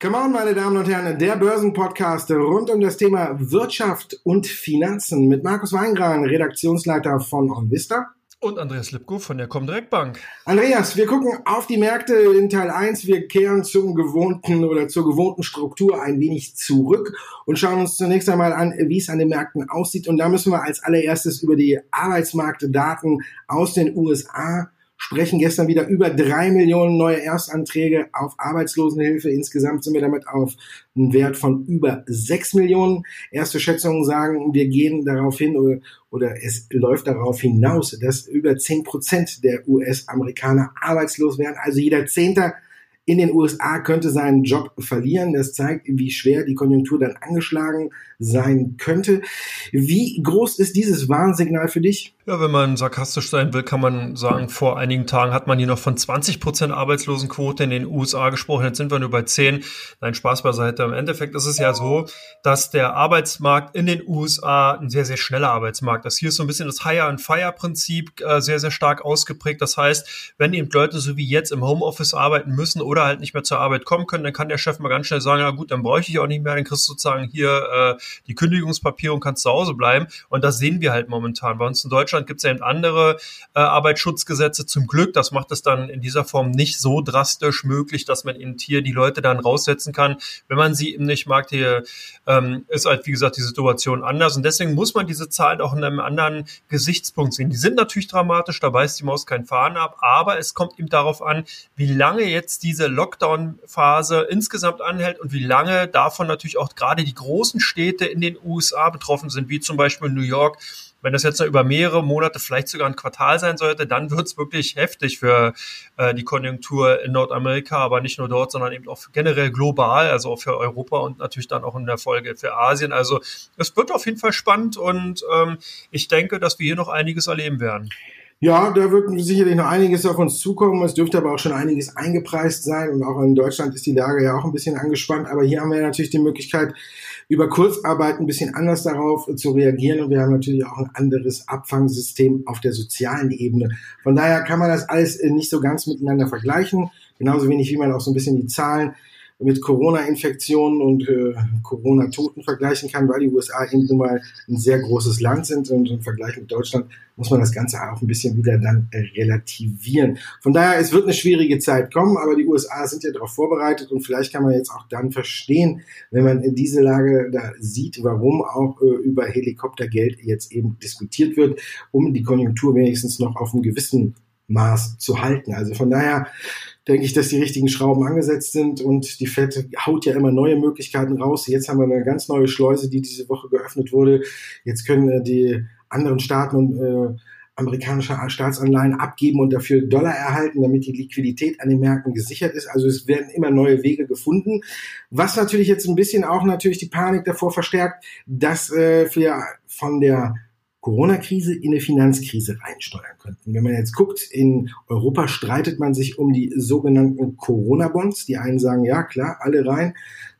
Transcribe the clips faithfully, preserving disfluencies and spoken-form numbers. Come on, meine Damen und Herren, der Börsenpodcast rund um das Thema Wirtschaft und Finanzen mit Markus Weingran, Redaktionsleiter von OnVista. Und Andreas Lipko von der Comdirect Bank. Andreas, wir gucken auf die Märkte in Teil eins. Wir kehren zum gewohnten oder zur gewohnten Struktur ein wenig zurück und schauen uns zunächst einmal an, wie es an den Märkten aussieht. Und da müssen wir als allererstes über die Arbeitsmarktdaten aus den U S A sprechen. Gestern wieder über drei Millionen neue Erstanträge auf Arbeitslosenhilfe. Insgesamt sind wir damit auf einen Wert von über sechs Millionen. Erste Schätzungen sagen, wir gehen darauf hin oder Oder es läuft darauf hinaus, dass über zehn Prozent der U S-Amerikaner arbeitslos werden. Also jeder Zehnter in den U S A könnte seinen Job verlieren. Das zeigt, wie schwer die Konjunktur dann angeschlagen sein könnte. Wie groß ist dieses Warnsignal für dich? Ja, wenn man sarkastisch sein will, kann man sagen, vor einigen Tagen hat man hier noch von zwanzig Prozent Arbeitslosenquote in den U S A gesprochen. Jetzt sind wir nur bei zehn. Nein, Spaß beiseite. Im Endeffekt ist es ja so, dass der Arbeitsmarkt in den U S A ein sehr, sehr schneller Arbeitsmarkt ist. Hier ist so ein bisschen das Hire-and-Fire-Prinzip äh, sehr, sehr stark ausgeprägt. Das heißt, wenn eben Leute so wie jetzt im Homeoffice arbeiten müssen oder halt nicht mehr zur Arbeit kommen können, dann kann der Chef mal ganz schnell sagen, na gut, dann brauche ich dich auch nicht mehr. Dann kriegst du sozusagen hier äh, die Kündigungspapiere und kannst zu Hause bleiben. Und das sehen wir halt momentan. Bei uns in Deutschland gibt es ja eben andere äh, Arbeitsschutzgesetze zum Glück. Das macht es dann in dieser Form nicht so drastisch möglich, dass man eben hier die Leute dann raussetzen kann, wenn man sie eben nicht mag. Hier ähm, ist halt, wie gesagt, die Situation anders. Und deswegen muss man diese Zahlen auch in einem anderen Gesichtspunkt sehen. Die sind natürlich dramatisch, da beißt die Maus keinen Faden ab. Aber es kommt eben darauf an, wie lange jetzt diese Lockdown-Phase insgesamt anhält und wie lange davon natürlich auch gerade die großen Städte in den U S A betroffen sind, wie zum Beispiel New York. Wenn das jetzt über mehrere Monate, vielleicht sogar ein Quartal sein sollte, dann wird es wirklich heftig für äh, die Konjunktur in Nordamerika, aber nicht nur dort, sondern eben auch generell global, also auch für Europa und natürlich dann auch in der Folge für Asien. Also es wird auf jeden Fall spannend und ähm, ich denke, dass wir hier noch einiges erleben werden. Ja, da wird sicherlich noch einiges auf uns zukommen. Es dürfte aber auch schon einiges eingepreist sein. Und auch in Deutschland ist die Lage ja auch ein bisschen angespannt. Aber hier haben wir natürlich die Möglichkeit, über Kurzarbeit ein bisschen anders darauf zu reagieren. Und wir haben natürlich auch ein anderes Abfangsystem auf der sozialen Ebene. Von daher kann man das alles nicht so ganz miteinander vergleichen. Genauso wenig, wie man auch so ein bisschen die Zahlen mit Corona-Infektionen und äh, Corona-Toten vergleichen kann, weil die U S A eben nun mal ein sehr großes Land sind und im Vergleich mit Deutschland muss man das Ganze auch ein bisschen wieder dann äh, relativieren. Von daher, es wird eine schwierige Zeit kommen, aber die U S A sind ja darauf vorbereitet und vielleicht kann man jetzt auch dann verstehen, wenn man in diese Lage da sieht, warum auch äh, über Helikoptergeld jetzt eben diskutiert wird, um die Konjunktur wenigstens noch auf einem gewissen Maß zu halten. Also von daher denke ich, dass die richtigen Schrauben angesetzt sind und die Fed haut ja immer neue Möglichkeiten raus. Jetzt haben wir eine ganz neue Schleuse, die diese Woche geöffnet wurde. Jetzt können die anderen Staaten und äh, amerikanische Staatsanleihen abgeben und dafür Dollar erhalten, damit die Liquidität an den Märkten gesichert ist. Also es werden immer neue Wege gefunden. Was natürlich jetzt ein bisschen auch natürlich die Panik davor verstärkt, dass äh, wir von der Corona-Krise in eine Finanzkrise reinsteuern könnten. Wenn man jetzt guckt, in Europa streitet man sich um die sogenannten Corona-Bonds. Die einen sagen, ja klar, alle rein,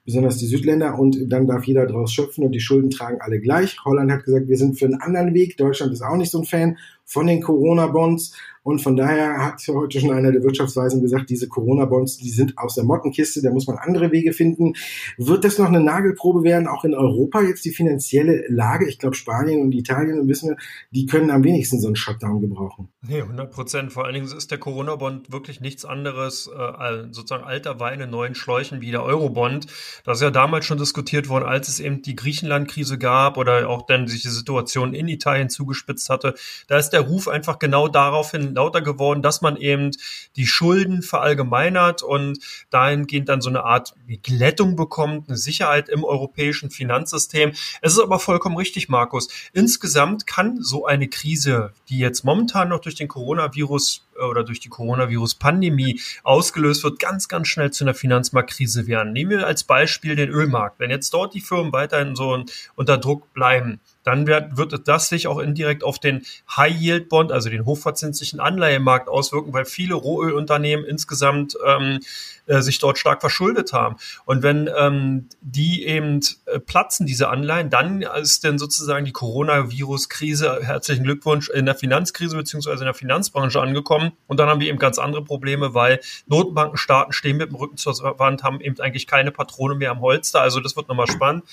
besonders die Südländer, und dann darf jeder draus schöpfen und die Schulden tragen alle gleich. Holland hat gesagt, wir sind für einen anderen Weg. Deutschland ist auch nicht so ein Fan von den Corona-Bonds und von daher hat heute schon einer der Wirtschaftsweisen gesagt, diese Corona-Bonds, die sind aus der Mottenkiste, da muss man andere Wege finden. Wird das noch eine Nagelprobe werden, auch in Europa jetzt die finanzielle Lage? Ich glaube, Spanien und Italien, und wissen wir, die können am wenigsten so einen Shutdown gebrauchen. Nee, hundert Prozent. Vor allen Dingen ist der Corona-Bond wirklich nichts anderes, äh, sozusagen alter Wein in neuen Schläuchen wie der Euro-Bond. Das ist ja damals schon diskutiert worden, als es eben die Griechenland-Krise gab oder auch dann sich die Situation in Italien zugespitzt hatte. Da ist der Der Ruf einfach genau daraufhin lauter geworden, dass man eben die Schulden verallgemeinert und dahingehend dann so eine Art Glättung bekommt, eine Sicherheit im europäischen Finanzsystem. Es ist aber vollkommen richtig, Markus. Insgesamt kann so eine Krise, die jetzt momentan noch durch den Coronavirus oder durch die Coronavirus-Pandemie ausgelöst wird, ganz, ganz schnell zu einer Finanzmarktkrise werden. Nehmen wir als Beispiel den Ölmarkt. Wenn jetzt dort die Firmen weiterhin so unter Druck bleiben, dann wird, wird das sich auch indirekt auf den High-Yield-Bond, also den hochverzinslichen Anleihemarkt auswirken, weil viele Rohölunternehmen insgesamt ähm, äh, sich dort stark verschuldet haben. Und wenn ähm, die eben äh, platzen, diese Anleihen, dann ist dann sozusagen die Coronavirus-Krise, herzlichen Glückwunsch, in der Finanzkrise beziehungsweise in der Finanzbranche angekommen. Und dann haben wir eben ganz andere Probleme, weil Notenbanken, Staaten stehen mit dem Rücken zur Wand, haben eben eigentlich keine Patrone mehr am Holster. Also das wird nochmal spannend.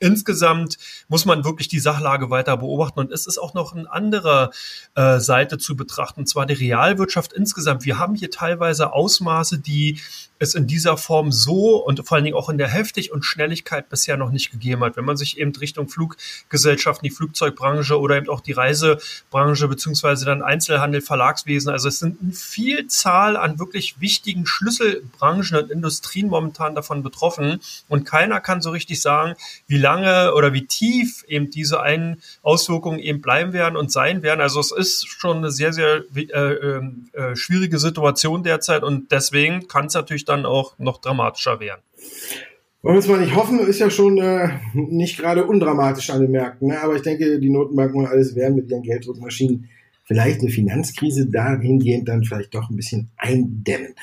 Insgesamt muss man wirklich die Sachlage weiter beobachten und es ist auch noch eine andere äh, Seite zu betrachten, und zwar die Realwirtschaft insgesamt. Wir haben hier teilweise Ausmaße, die es in dieser Form so und vor allen Dingen auch in der Heftigkeit und Schnelligkeit bisher noch nicht gegeben hat. Wenn man sich eben Richtung Fluggesellschaften, die Flugzeugbranche oder eben auch die Reisebranche beziehungsweise dann Einzelhandel, Verlagswesen, also es sind eine Vielzahl an wirklich wichtigen Schlüsselbranchen und Industrien momentan davon betroffen und keiner kann so richtig sagen, wie lange oder wie tief eben diese einen Auswirkungen eben bleiben werden und sein werden. Also es ist schon eine sehr, sehr äh, äh, schwierige Situation derzeit und deswegen kann es natürlich dann auch noch dramatischer werden. Wollen wir es mal nicht hoffen, ist ja schon äh, nicht gerade undramatisch an den Märkten, ne? Aber ich denke, die Notenbanken und alles werden mit ihren Gelddruckmaschinen vielleicht eine Finanzkrise dahingehend dann vielleicht doch ein bisschen eindämmen.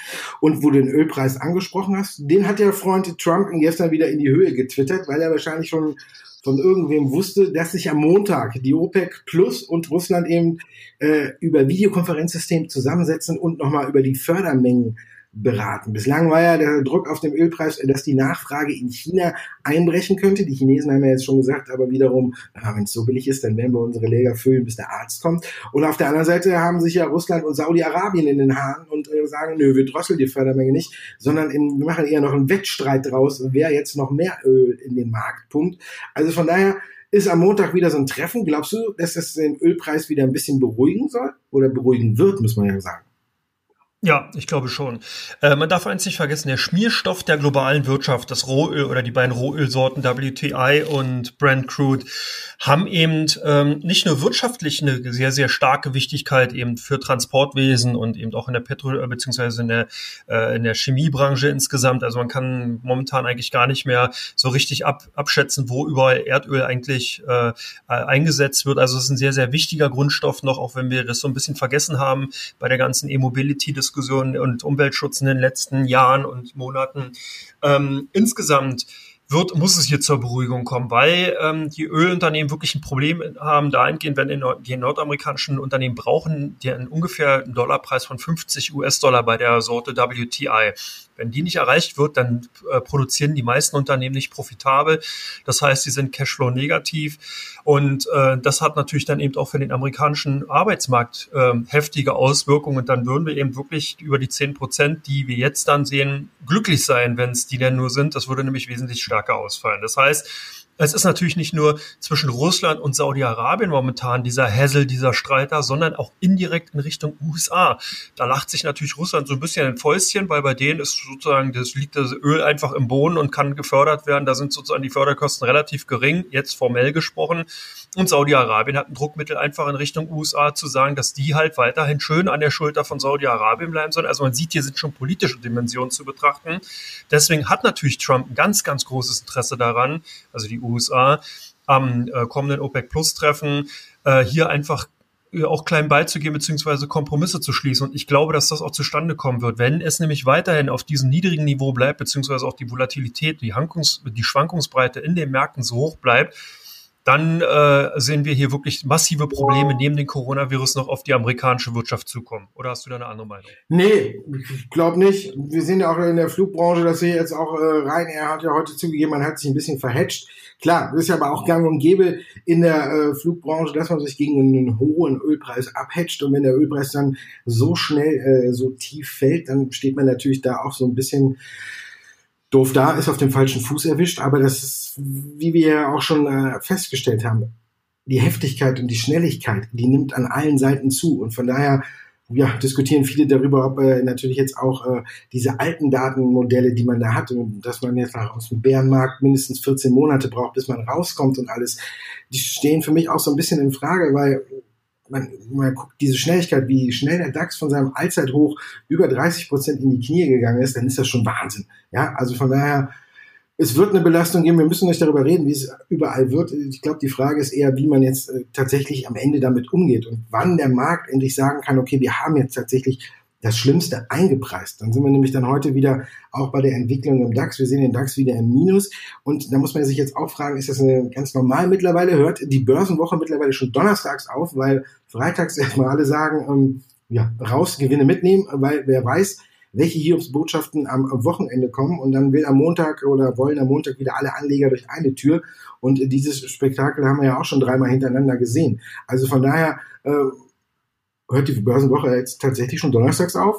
Und wo du den Ölpreis angesprochen hast, den hat der Freund Trump gestern wieder in die Höhe getwittert, weil er wahrscheinlich schon von irgendwem wusste, dass sich am Montag die OPEC Plus und Russland eben äh, über Videokonferenzsystem zusammensetzen und nochmal über die Fördermengen beraten. Bislang war ja der Druck auf dem Ölpreis, dass die Nachfrage in China einbrechen könnte. Die Chinesen haben ja jetzt schon gesagt, aber wiederum, wenn es so billig ist, dann werden wir unsere Lager füllen, bis der Arzt kommt. Und auf der anderen Seite haben sich ja Russland und Saudi-Arabien in den Haaren und äh, sagen, nö, wir drosseln die Fördermenge nicht, sondern in, wir machen eher noch einen Wettstreit draus, wer jetzt noch mehr Öl in den Markt pumpt. Also von daher ist am Montag wieder so ein Treffen. Glaubst du, dass das den Ölpreis wieder ein bisschen beruhigen soll? Oder beruhigen wird, muss man ja sagen. Ja, ich glaube schon. Äh, man darf eins nicht vergessen, der Schmierstoff der globalen Wirtschaft, das Rohöl oder die beiden Rohölsorten W T I und Brent Crude, haben eben ähm, nicht nur wirtschaftlich eine sehr, sehr starke Wichtigkeit eben für Transportwesen und eben auch in der Petro- bzw. in der, äh, in der Chemiebranche insgesamt. Also man kann momentan eigentlich gar nicht mehr so richtig ab, abschätzen, wo überall Erdöl eigentlich äh, eingesetzt wird. Also es ist ein sehr, sehr wichtiger Grundstoff noch, auch wenn wir das so ein bisschen vergessen haben bei der ganzen E-Mobility-Diskussion und Umweltschutz in den letzten Jahren und Monaten. Ähm, insgesamt wird, muss es hier zur Beruhigung kommen, weil ähm, die Ölunternehmen wirklich ein Problem haben, dahingehend, wenn die nordamerikanischen Unternehmen brauchen, die einen ungefähr einen Dollarpreis von fünfzig US-Dollar bei der Sorte W T I. Wenn die nicht erreicht wird, dann äh, produzieren die meisten Unternehmen nicht profitabel. Das heißt, sie sind Cashflow-negativ. Und äh, das hat natürlich dann eben auch für den amerikanischen Arbeitsmarkt äh, heftige Auswirkungen. Und dann würden wir eben wirklich über die zehn Prozent, die wir jetzt dann sehen, glücklich sein, wenn es die denn nur sind. Das würde nämlich wesentlich stärker ausfallen. Das heißt, es ist natürlich nicht nur zwischen Russland und Saudi-Arabien momentan dieser Hassel, dieser Streiter, sondern auch indirekt in Richtung U S A. Da lacht sich natürlich Russland so ein bisschen ein Fäustchen, weil bei denen ist sozusagen, das liegt das Öl einfach im Boden und kann gefördert werden. Da sind sozusagen die Förderkosten relativ gering, jetzt formell gesprochen. Und Saudi-Arabien hat ein Druckmittel einfach in Richtung U S A zu sagen, dass die halt weiterhin schön an der Schulter von Saudi-Arabien bleiben sollen. Also man sieht, hier sind schon politische Dimensionen zu betrachten. Deswegen hat natürlich Trump ein ganz, ganz großes Interesse daran, also die U S A am äh, kommenden OPEC-Plus-Treffen äh, hier einfach äh, auch klein beizugehen beziehungsweise Kompromisse zu schließen. Und ich glaube, dass das auch zustande kommen wird. Wenn es nämlich weiterhin auf diesem niedrigen Niveau bleibt beziehungsweise auch die Volatilität, die, Hankungs- die Schwankungsbreite in den Märkten so hoch bleibt, dann äh, sehen wir hier wirklich massive Probleme neben dem Coronavirus noch auf die amerikanische Wirtschaft zukommen. Oder hast du da eine andere Meinung? Nee, ich glaube nicht. Wir sehen ja auch in der Flugbranche, dass hier jetzt auch äh, Ryanair hat ja heute zugegeben, man hat sich ein bisschen verhatcht. Klar, das ist ja aber auch gang und gäbe in der äh, Flugbranche, dass man sich gegen einen hohen Ölpreis abhatcht. Und wenn der Ölpreis dann so schnell, äh, so tief fällt, dann steht man natürlich da auch so ein bisschen doof da, ist auf dem falschen Fuß erwischt, aber das ist, wie wir ja auch schon äh, festgestellt haben, die Heftigkeit und die Schnelligkeit, die nimmt an allen Seiten zu und von daher ja, diskutieren viele darüber, ob äh, natürlich jetzt auch äh, diese alten Datenmodelle, die man da hat und dass man jetzt nach, aus dem Bärenmarkt mindestens vierzehn Monate braucht, bis man rauskommt und alles, die stehen für mich auch so ein bisschen in Frage, weil man, man guckt diese Schnelligkeit, wie schnell der DAX von seinem Allzeithoch über dreißig Prozent in die Knie gegangen ist, dann ist das schon Wahnsinn. Ja, also von daher, es wird eine Belastung geben. Wir müssen nicht darüber reden, wie es überall wird. Ich glaube, die Frage ist eher, wie man jetzt tatsächlich am Ende damit umgeht und wann der Markt endlich sagen kann, okay, wir haben jetzt tatsächlich das Schlimmste eingepreist. Dann sind wir nämlich dann heute wieder auch bei der Entwicklung im DAX. Wir sehen den DAX wieder im Minus. Und da muss man sich jetzt auch fragen, ist das eine, ganz normal mittlerweile? Hört die Börsenwoche mittlerweile schon donnerstags auf, weil freitags erstmal alle sagen, ähm, ja, raus, Gewinne mitnehmen, weil wer weiß, welche Hiobsbotschaften am, am Wochenende kommen. Und dann will am Montag oder wollen am Montag wieder alle Anleger durch eine Tür. Und dieses Spektakel haben wir ja auch schon dreimal hintereinander gesehen. Also von daher, äh, hört die Börsenwoche jetzt tatsächlich schon donnerstags auf?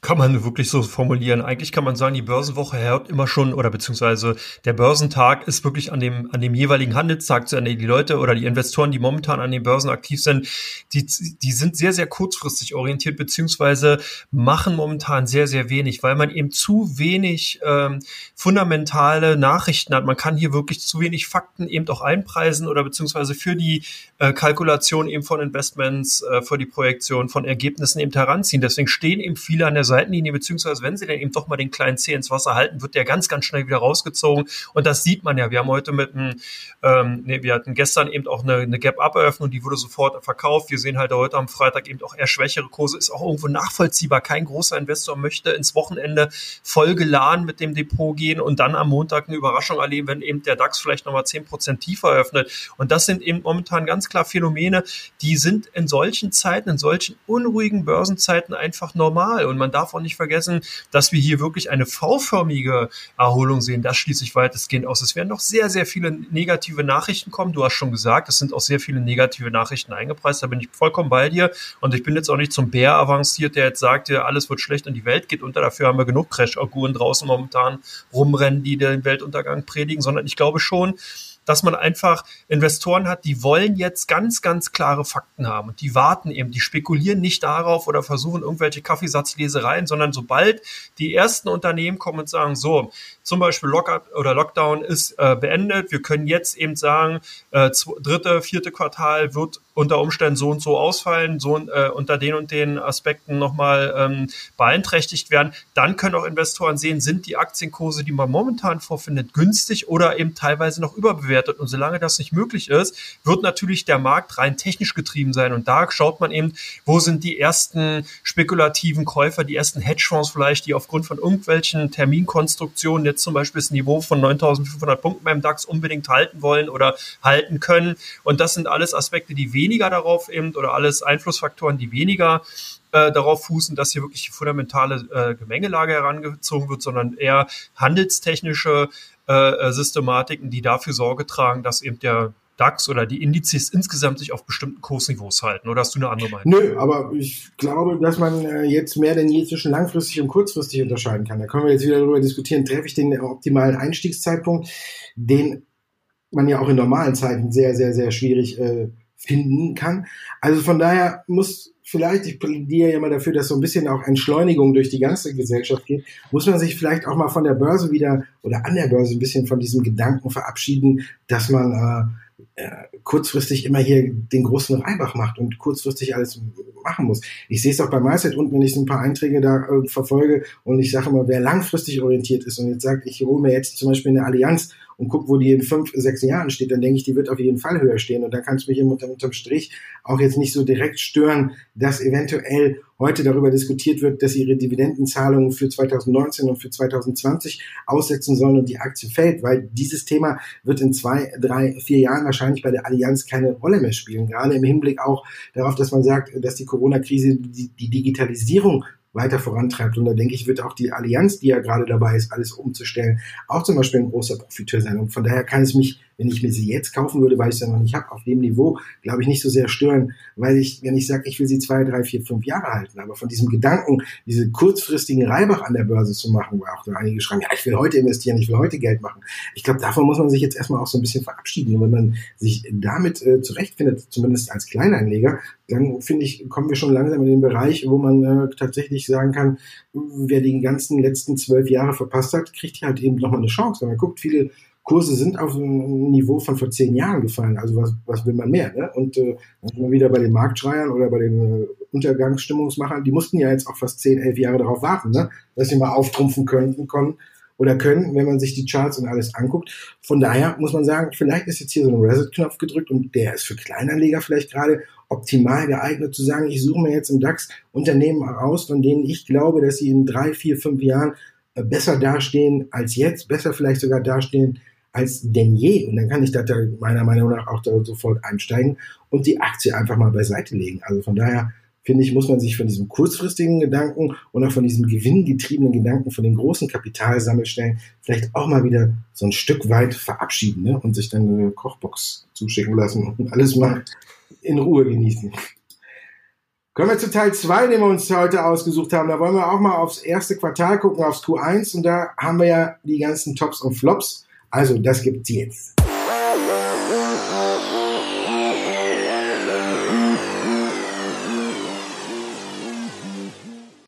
Kann man wirklich so formulieren. Eigentlich kann man sagen, die Börsenwoche hört immer schon, oder beziehungsweise der Börsentag ist wirklich an dem an dem jeweiligen Handelstag zu Ende. Die Leute oder die Investoren, die momentan an den Börsen aktiv sind, die die sind sehr, sehr kurzfristig orientiert, beziehungsweise machen momentan sehr, sehr wenig, weil man eben zu wenig ähm, fundamentale Nachrichten hat. Man kann hier wirklich zu wenig Fakten eben auch einpreisen oder beziehungsweise für die äh, Kalkulation eben von Investments, äh, für die Projektion von Ergebnissen eben heranziehen. Deswegen stehen eben viele an der Seitenlinie, beziehungsweise wenn sie dann eben doch mal den kleinen Zeh ins Wasser halten, wird der ganz, ganz schnell wieder rausgezogen. Und das sieht man ja. Wir haben heute mit einem, ähm, nee, wir hatten gestern eben auch eine, eine Gap-Up-Eröffnung, die wurde sofort verkauft. Wir sehen halt heute am Freitag eben auch eher schwächere Kurse. Ist auch irgendwo nachvollziehbar. Kein großer Investor möchte ins Wochenende vollgeladen mit dem Depot gehen und dann am Montag eine Überraschung erleben, wenn eben der DAX vielleicht nochmal zehn Prozent tiefer öffnet. Und das sind eben momentan ganz klar Phänomene, die sind in solchen Zeiten, in solchen unruhigen Börsenzeiten einfach normal. Und man darf auch nicht vergessen, dass wir hier wirklich eine V-förmige Erholung sehen. Das schließe ich weitestgehend aus. Es werden noch sehr, sehr viele negative Nachrichten kommen. Du hast schon gesagt, es sind auch sehr viele negative Nachrichten eingepreist. Da bin ich vollkommen bei dir. Und ich bin jetzt auch nicht zum Bär avanciert, der jetzt sagt, ja, alles wird schlecht und die Welt geht unter. Dafür haben wir genug Crash-Auguren draußen momentan rumrennen, die den Weltuntergang predigen. Sondern ich glaube schon, dass man einfach Investoren hat, die wollen jetzt ganz, ganz klare Fakten haben und die warten eben, die spekulieren nicht darauf oder versuchen irgendwelche Kaffeesatzlesereien, sondern sobald die ersten Unternehmen kommen und sagen, so, zum Beispiel Lockup oder Lockdown ist äh, beendet, wir können jetzt eben sagen, äh, dritte, vierte Quartal wird unter Umständen so und so ausfallen, so äh, unter den und den Aspekten nochmal ähm, beeinträchtigt werden, dann können auch Investoren sehen, sind die Aktienkurse, die man momentan vorfindet, günstig oder eben teilweise noch überbewertet. Und solange das nicht möglich ist, wird natürlich der Markt rein technisch getrieben sein. Und da schaut man eben, wo sind die ersten spekulativen Käufer, die ersten Hedgefonds vielleicht, die aufgrund von irgendwelchen Terminkonstruktionen jetzt zum Beispiel das Niveau von neuntausendfünfhundert Punkten beim DAX unbedingt halten wollen oder halten können. Und das sind alles Aspekte, die weniger weniger darauf eben oder alles Einflussfaktoren, die weniger äh, darauf fußen, dass hier wirklich die fundamentale äh, Gemengelage herangezogen wird, sondern eher handelstechnische äh, Systematiken, die dafür Sorge tragen, dass eben der DAX oder die Indizes insgesamt sich auf bestimmten Kursniveaus halten. Oder hast du eine andere Meinung? Nö, aber ich glaube, dass man äh, jetzt mehr denn je zwischen langfristig und kurzfristig unterscheiden kann. Da können wir jetzt wieder darüber diskutieren, treffe ich den optimalen Einstiegszeitpunkt, den man ja auch in normalen Zeiten sehr, sehr, sehr schwierig äh, finden kann. Also von daher muss vielleicht, ich plädiere ja mal dafür, dass so ein bisschen auch Entschleunigung durch die ganze Gesellschaft geht, muss man sich vielleicht auch mal von der Börse wieder oder an der Börse ein bisschen von diesem Gedanken verabschieden, dass man äh, äh, kurzfristig immer hier den großen Reibach macht und kurzfristig alles machen muss. Ich sehe es auch bei MySet unten, wenn ich so ein paar Einträge da äh, verfolge und ich sage mal, wer langfristig orientiert ist und jetzt sagt, ich hole mir jetzt zum Beispiel eine Allianz und guck, wo die in fünf, sechs Jahren steht, dann denke ich, die wird auf jeden Fall höher stehen. Und dann kann es mich unter, unterm Strich auch jetzt nicht so direkt stören, dass eventuell heute darüber diskutiert wird, dass ihre Dividendenzahlungen für zweitausendneunzehn und für zweitausendzwanzig aussetzen sollen und die Aktie fällt, weil dieses Thema wird in zwei, drei, vier Jahren wahrscheinlich bei der Allianz keine Rolle mehr spielen. Gerade im Hinblick auch darauf, dass man sagt, dass die Corona-Krise die, die Digitalisierung weiter vorantreibt. Und da denke ich, wird auch die Allianz, die ja gerade dabei ist, alles umzustellen, auch zum Beispiel ein großer Profiteur sein. Und von daher kann es mich, wenn ich mir sie jetzt kaufen würde, weil ich sie noch nicht habe, auf dem Niveau, glaube ich, nicht so sehr stören, weil ich, wenn ich sage, ich will sie zwei, drei, vier, fünf Jahre halten, aber von diesem Gedanken, diese kurzfristigen Reibach an der Börse zu machen, wo auch da einige schreiben, ja, ich will heute investieren, ich will heute Geld machen. Ich glaube, davon muss man sich jetzt erstmal auch so ein bisschen verabschieden. Und wenn man sich damit äh, zurechtfindet, zumindest als Kleinanleger, dann, finde ich, kommen wir schon langsam in den Bereich, wo man äh, tatsächlich sagen kann, wer die ganzen letzten zwölf Jahre verpasst hat, kriegt hier halt eben nochmal eine Chance. Wenn man guckt, viele Kurse sind auf ein Niveau von vor zehn Jahren gefallen. Also was, was will man mehr? Ne? Und äh, immer wieder bei den Marktschreiern oder bei den äh, Untergangsstimmungsmachern, die mussten ja jetzt auch fast zehn, elf Jahre darauf warten, ne? Dass sie mal auftrumpfen könnten, konnten oder können, wenn man sich die Charts und alles anguckt. Von daher muss man sagen, vielleicht ist jetzt hier so ein Reset-Knopf gedrückt und der ist für Kleinanleger vielleicht gerade optimal geeignet zu sagen, ich suche mir jetzt im DAX Unternehmen raus, von denen ich glaube, dass sie in drei, vier, fünf Jahren besser dastehen als jetzt, besser vielleicht sogar dastehen als denn je. Und dann kann ich da meiner Meinung nach auch da sofort einsteigen und die Aktie einfach mal beiseite legen. Also von daher, finde ich, muss man sich von diesem kurzfristigen Gedanken und auch von diesem gewinngetriebenen Gedanken von den großen Kapitalsammelstellen vielleicht auch mal wieder so ein Stück weit verabschieden, ne? Und sich dann eine Kochbox zuschicken lassen und alles mal in Ruhe genießen. Kommen wir zu Teil zwei, den wir uns heute ausgesucht haben. Da wollen wir auch mal aufs erste Quartal gucken, aufs Q eins. Und da haben wir ja die ganzen Tops und Flops. Also das gibt's jetzt.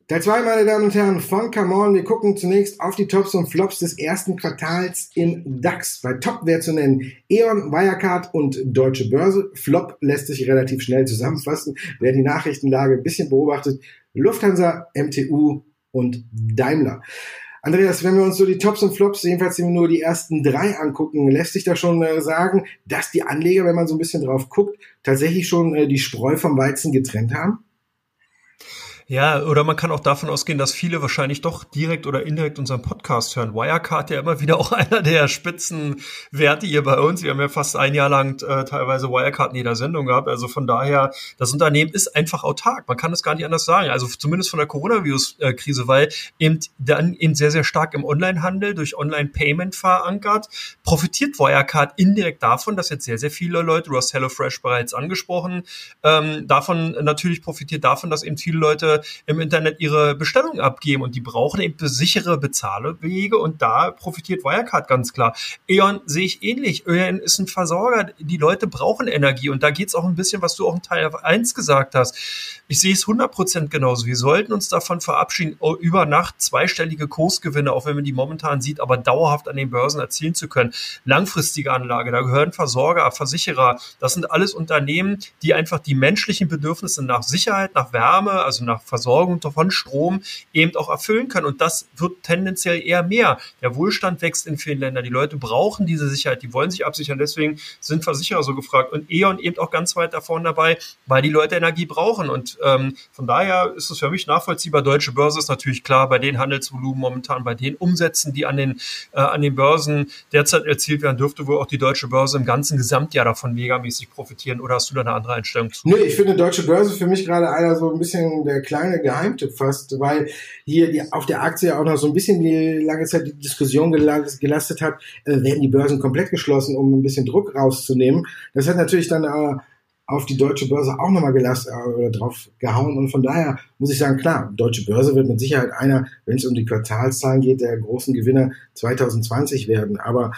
Teil zwei, meine Damen und Herren, von Come On. Wir gucken zunächst auf die Tops und Flops des ersten Quartals im DAX. Bei Top wäre zu nennen E.ON, Wirecard und Deutsche Börse. Flop lässt sich relativ schnell zusammenfassen. Wer die Nachrichtenlage ein bisschen beobachtet, Lufthansa, M T U und Daimler. Andreas, wenn wir uns so die Tops und Flops, jedenfalls wenn wir nur die ersten drei angucken, lässt sich da schon äh, sagen, dass die Anleger, wenn man so ein bisschen drauf guckt, tatsächlich schon äh, die Spreu vom Weizen getrennt haben? Ja, oder man kann auch davon ausgehen, dass viele wahrscheinlich doch direkt oder indirekt unseren Podcast hören. Wirecard ja immer wieder auch einer der Spitzenwerte hier bei uns. Wir haben ja fast ein Jahr lang äh, teilweise Wirecard in jeder Sendung gehabt. Also von daher, das Unternehmen ist einfach autark. Man kann es gar nicht anders sagen. Also zumindest von der Coronavirus-Krise, weil eben dann eben sehr, sehr stark im Onlinehandel durch Online-Payment verankert, profitiert Wirecard indirekt davon, dass jetzt sehr, sehr viele Leute, du hast HelloFresh bereits angesprochen, ähm, davon natürlich profitiert davon, dass eben viele Leute im Internet ihre Bestellung abgeben und die brauchen eben sichere Bezahlwege und da profitiert Wirecard ganz klar. E.ON sehe ich ähnlich. E.ON ist ein Versorger, die Leute brauchen Energie und da geht es auch ein bisschen, was du auch in Teil eins gesagt hast. Ich sehe es hundert Prozent genauso. Wir sollten uns davon verabschieden, über Nacht zweistellige Kursgewinne, auch wenn man die momentan sieht, aber dauerhaft an den Börsen erzielen zu können. Langfristige Anlage, da gehören Versorger, Versicherer, das sind alles Unternehmen, die einfach die menschlichen Bedürfnisse nach Sicherheit, nach Wärme, also nach Versorgung von Strom eben auch erfüllen kann. Und das wird tendenziell eher mehr. Der Wohlstand wächst in vielen Ländern. Die Leute brauchen diese Sicherheit. Die wollen sich absichern. Deswegen sind Versicherer so gefragt. Und E.ON eben auch ganz weit da vorne dabei, weil die Leute Energie brauchen. Und ähm, von daher ist es für mich nachvollziehbar. Deutsche Börse ist natürlich klar, bei den Handelsvolumen momentan, bei den Umsätzen, die an den, äh, an den Börsen derzeit erzielt werden, dürfte wohl auch die Deutsche Börse im ganzen Gesamtjahr davon megamäßig profitieren. Oder hast du da eine andere Einstellung zu? Nee, ich finde Deutsche Börse für mich gerade einer so ein bisschen der kleine Geheimtipp fast, weil hier die, auf der Aktie auch noch so ein bisschen die lange Zeit die Diskussion gelastet hat, äh, werden die Börsen komplett geschlossen, um ein bisschen Druck rauszunehmen. Das hat natürlich dann äh, auf die Deutsche Börse auch nochmal gelastet oder äh, drauf gehauen und von daher muss ich sagen, klar, Deutsche Börse wird mit Sicherheit einer, wenn es um die Quartalszahlen geht, der großen Gewinner zwanzig zwanzig werden, aber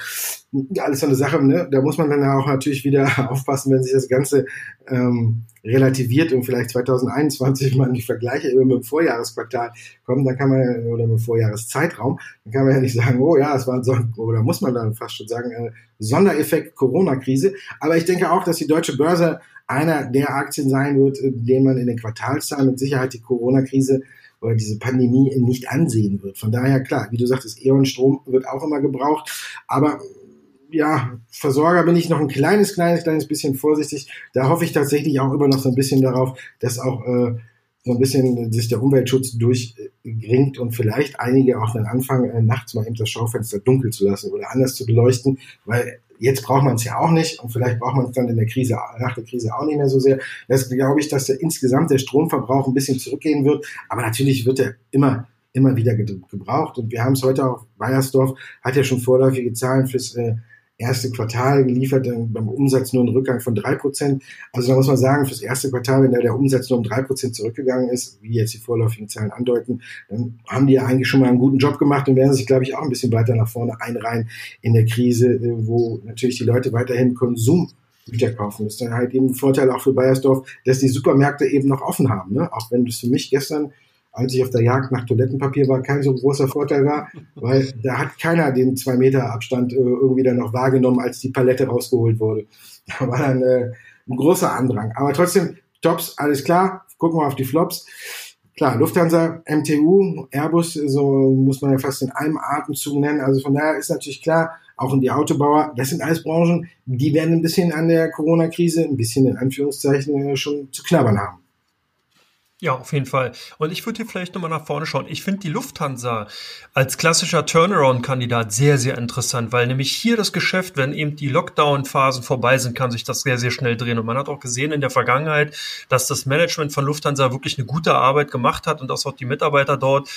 alles so eine Sache, ne? Da muss man dann auch natürlich wieder aufpassen, wenn sich das Ganze ähm, relativiert und vielleicht zwanzig einundzwanzig mal in die Vergleiche mit dem Vorjahresquartal kommen, dann kann man, oder mit dem Vorjahreszeitraum, dann kann man ja nicht sagen, oh ja, es war ein Son- oder muss man dann fast schon sagen, äh, Sondereffekt Corona-Krise. Aber ich denke auch, dass die Deutsche Börse einer der Aktien sein wird, den man in den Quartalszahlen mit Sicherheit die Corona-Krise oder diese Pandemie nicht ansehen wird. Von daher, klar, wie du sagtest, E.ON Strom wird auch immer gebraucht, aber ja, Versorger bin ich noch ein kleines, kleines, kleines bisschen vorsichtig. Da hoffe ich tatsächlich auch immer noch so ein bisschen darauf, dass auch äh, so ein bisschen sich der Umweltschutz durchringt und vielleicht einige auch dann anfangen, äh, nachts mal eben das Schaufenster dunkel zu lassen oder anders zu beleuchten, weil jetzt braucht man es ja auch nicht und vielleicht braucht man es dann in der Krise, nach der Krise auch nicht mehr so sehr. Das glaube ich, dass der, insgesamt der Stromverbrauch ein bisschen zurückgehen wird, aber natürlich wird er immer immer wieder gebraucht und wir haben es heute auch, Weiersdorf hat ja schon vorläufige Zahlen fürs äh, erste Quartal geliefert, beim Umsatz nur einen Rückgang von drei Prozent. Also da muss man sagen, fürs erste Quartal, wenn da der Umsatz nur um drei Prozent zurückgegangen ist, wie jetzt die vorläufigen Zahlen andeuten, dann haben die ja eigentlich schon mal einen guten Job gemacht und werden sich, glaube ich, auch ein bisschen weiter nach vorne einreihen in der Krise, wo natürlich die Leute weiterhin Konsumgüter kaufen. Das ist dann halt eben ein Vorteil auch für Bayersdorf, dass die Supermärkte eben noch offen haben, ne? Auch wenn das für mich gestern als ich auf der Jagd nach Toilettenpapier war, kein so großer Vorteil war, weil da hat keiner den zwei Meter Abstand äh, irgendwie dann noch wahrgenommen, als die Palette rausgeholt wurde. Da war dann äh, ein großer Andrang. Aber trotzdem, Tops, alles klar, gucken wir auf die Flops. Klar, Lufthansa, M T U, Airbus, so muss man ja fast in einem Atemzug nennen. Also von daher ist natürlich klar, auch in die Autobauer, das sind alles Branchen, die werden ein bisschen an der Corona-Krise, ein bisschen in Anführungszeichen, schon zu knabbern haben. Ja, auf jeden Fall. Und ich würde hier vielleicht nochmal nach vorne schauen. Ich finde die Lufthansa als klassischer Turnaround-Kandidat sehr, sehr interessant, weil nämlich hier das Geschäft, wenn eben die Lockdown-Phasen vorbei sind, kann sich das sehr, sehr schnell drehen. Und man hat auch gesehen in der Vergangenheit, dass das Management von Lufthansa wirklich eine gute Arbeit gemacht hat und dass auch die Mitarbeiter dort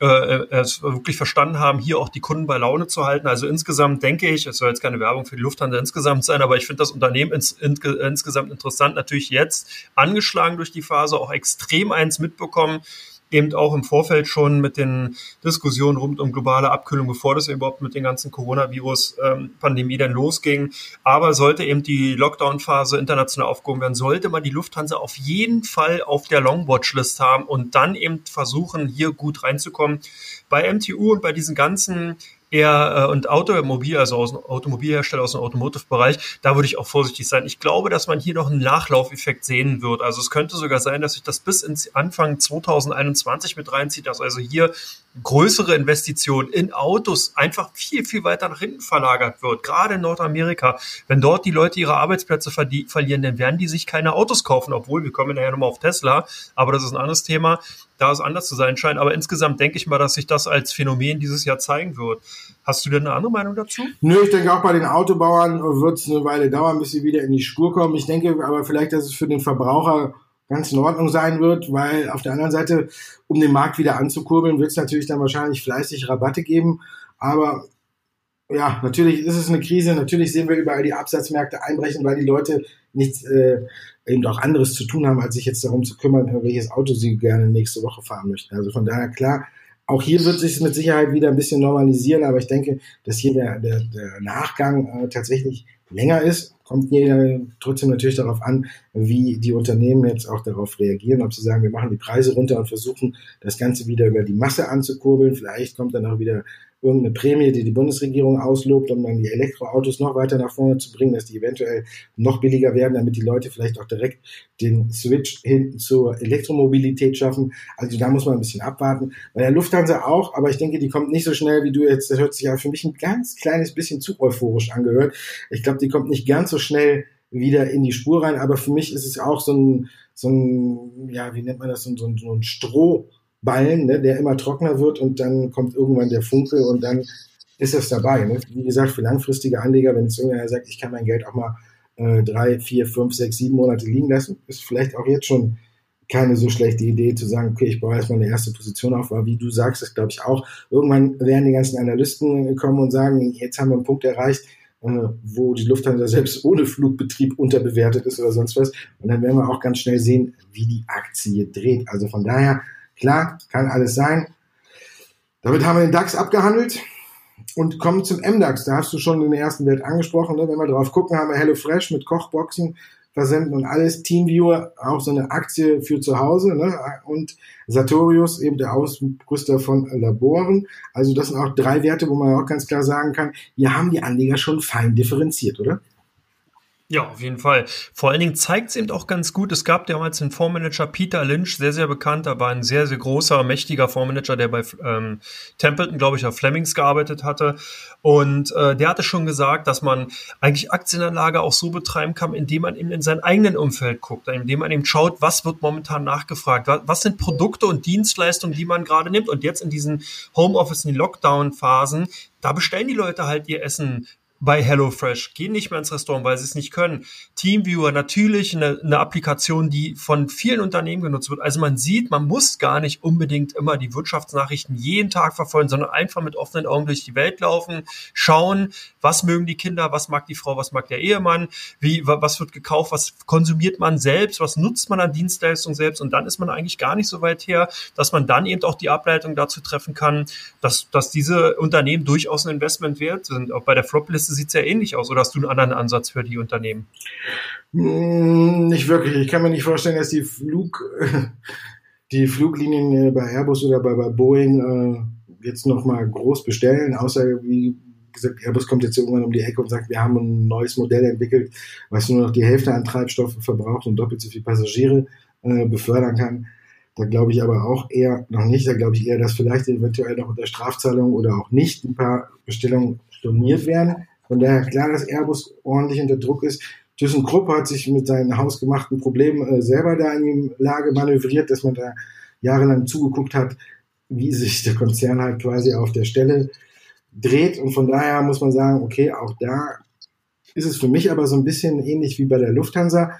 äh, es wirklich verstanden haben, hier auch die Kunden bei Laune zu halten. Also insgesamt denke ich, es soll jetzt keine Werbung für die Lufthansa insgesamt sein, aber ich finde das Unternehmen ins, in, insgesamt interessant. Natürlich jetzt angeschlagen durch die Phase, auch extrem eins mitbekommen, eben auch im Vorfeld schon mit den Diskussionen rund um globale Abkühlung, bevor das überhaupt mit den ganzen Coronavirus-Pandemie dann losging. Aber sollte eben die Lockdown-Phase international aufgehoben werden, sollte man die Lufthansa auf jeden Fall auf der Long-Watch-List haben und dann eben versuchen, hier gut reinzukommen. Bei M T U und bei diesen ganzen eher äh, und Automobil, also aus dem Automobilhersteller, aus dem Automotive-Bereich, da würde ich auch vorsichtig sein. Ich glaube, dass man hier noch einen Nachlaufeffekt sehen wird. Also es könnte sogar sein, dass sich das bis ins Anfang zwanzig einundzwanzig mit reinzieht, dass also hier größere Investitionen in Autos einfach viel, viel weiter nach hinten verlagert wird, gerade in Nordamerika. Wenn dort die Leute ihre Arbeitsplätze verdie- verlieren, dann werden die sich keine Autos kaufen, obwohl, wir kommen nachher nochmal auf Tesla, aber das ist ein anderes Thema, da es anders zu sein scheint. Aber insgesamt denke ich mal, dass sich das als Phänomen dieses Jahr zeigen wird. Hast du denn eine andere Meinung dazu? Nö, ich denke auch bei den Autobauern wird es eine Weile dauern, bis sie wieder in die Spur kommen. Ich denke aber vielleicht, dass es für den Verbraucher ganz in Ordnung sein wird, weil auf der anderen Seite, um den Markt wieder anzukurbeln, wird es natürlich dann wahrscheinlich fleißig Rabatte geben, aber ja, natürlich ist es eine Krise, natürlich sehen wir überall die Absatzmärkte einbrechen, weil die Leute nichts äh, eben auch anderes zu tun haben, als sich jetzt darum zu kümmern, welches Auto sie gerne nächste Woche fahren möchten. Also von daher klar, auch hier wird sich mit Sicherheit wieder ein bisschen normalisieren, aber ich denke, dass hier der, der, der Nachgang äh, tatsächlich länger ist. Kommt jeder trotzdem natürlich darauf an, wie die Unternehmen jetzt auch darauf reagieren, ob sie sagen, wir machen die Preise runter und versuchen, das Ganze wieder über die Masse anzukurbeln. Vielleicht kommt dann auch wieder irgendeine Prämie, die die Bundesregierung auslobt, um dann die Elektroautos noch weiter nach vorne zu bringen, dass die eventuell noch billiger werden, damit die Leute vielleicht auch direkt den Switch hin zur Elektromobilität schaffen. Also da muss man ein bisschen abwarten. Bei der Lufthansa auch, aber ich denke, die kommt nicht so schnell wie du jetzt. Das hört sich ja für mich ein ganz kleines bisschen zu euphorisch angehört. Ich glaube, die kommt nicht ganz so schnell wieder in die Spur rein, aber für mich ist es auch so ein, so ein, ja, wie nennt man das, so ein, so ein Strohballen, ne, der immer trockener wird und dann kommt irgendwann der Funke und dann ist das dabei. Ne? Wie gesagt, für langfristige Anleger, wenn jetzt irgendeiner sagt, ich kann mein Geld auch mal äh, drei, vier, fünf, sechs, sieben Monate liegen lassen, ist vielleicht auch jetzt schon keine so schlechte Idee zu sagen, okay, ich baue erstmal eine erste Position auf, weil wie du sagst, das glaube ich auch, irgendwann werden die ganzen Analysten kommen und sagen, jetzt haben wir einen Punkt erreicht, wo die Lufthansa selbst ohne Flugbetrieb unterbewertet ist oder sonst was. Und dann werden wir auch ganz schnell sehen, wie die Aktie dreht. Also von daher, klar, kann alles sein. Damit haben wir den DAX abgehandelt und kommen zum M DAX. Da hast du schon den ersten Wert angesprochen. Ne? Wenn wir drauf gucken, haben wir HelloFresh mit Kochboxen, Versenden und alles. TeamViewer, auch so eine Aktie für zu Hause. Ne? Und Sartorius, eben der Ausrüster von Laboren. Also das sind auch drei Werte, wo man auch ganz klar sagen kann, hier haben die Anleger schon fein differenziert, oder? Ja, auf jeden Fall. Vor allen Dingen zeigt es eben auch ganz gut, es gab damals den Fondsmanager Peter Lynch, sehr, sehr bekannt, da war ein sehr, sehr großer, mächtiger Fondsmanager, der bei ähm, Templeton, glaube ich, auf Flemings gearbeitet hatte und äh, der hatte schon gesagt, dass man eigentlich Aktienanlage auch so betreiben kann, indem man eben in sein eigenen Umfeld guckt, indem man eben schaut, was wird momentan nachgefragt, was sind Produkte und Dienstleistungen, die man gerade nimmt und jetzt in diesen Homeoffice, in den Lockdown-Phasen, da bestellen die Leute halt ihr Essen bei HelloFresh, gehen nicht mehr ins Restaurant, weil sie es nicht können. TeamViewer, natürlich eine, eine Applikation, die von vielen Unternehmen genutzt wird. Also man sieht, man muss gar nicht unbedingt immer die Wirtschaftsnachrichten jeden Tag verfolgen, sondern einfach mit offenen Augen durch die Welt laufen, schauen, was mögen die Kinder, was mag die Frau, was mag der Ehemann, wie, was wird gekauft, was konsumiert man selbst, was nutzt man an Dienstleistungen selbst und dann ist man eigentlich gar nicht so weit her, dass man dann eben auch die Ableitung dazu treffen kann, dass, dass diese Unternehmen durchaus ein Investment wert sind. Auch bei der Floplist sieht es ja ähnlich aus, oder hast du einen anderen Ansatz für die Unternehmen? Nicht wirklich. Ich kann mir nicht vorstellen, dass die Flug, die Fluglinien bei Airbus oder bei, bei Boeing äh, jetzt nochmal groß bestellen, außer wie gesagt, Airbus kommt jetzt irgendwann um die Ecke und sagt, wir haben ein neues Modell entwickelt, was nur noch die Hälfte an Treibstoffen verbraucht und doppelt so viele Passagiere äh, befördern kann. Da glaube ich aber auch eher noch nicht, da glaube ich eher, dass vielleicht eventuell noch unter Strafzahlung oder auch nicht ein paar Bestellungen storniert werden. Von daher klar, dass Airbus ordentlich unter Druck ist. ThyssenKrupp hat sich mit seinen hausgemachten Problemen äh, selber da in die Lage manövriert, dass man da jahrelang zugeguckt hat, wie sich der Konzern halt quasi auf der Stelle dreht. Und von daher muss man sagen, okay, auch da ist es für mich aber so ein bisschen ähnlich wie bei der Lufthansa.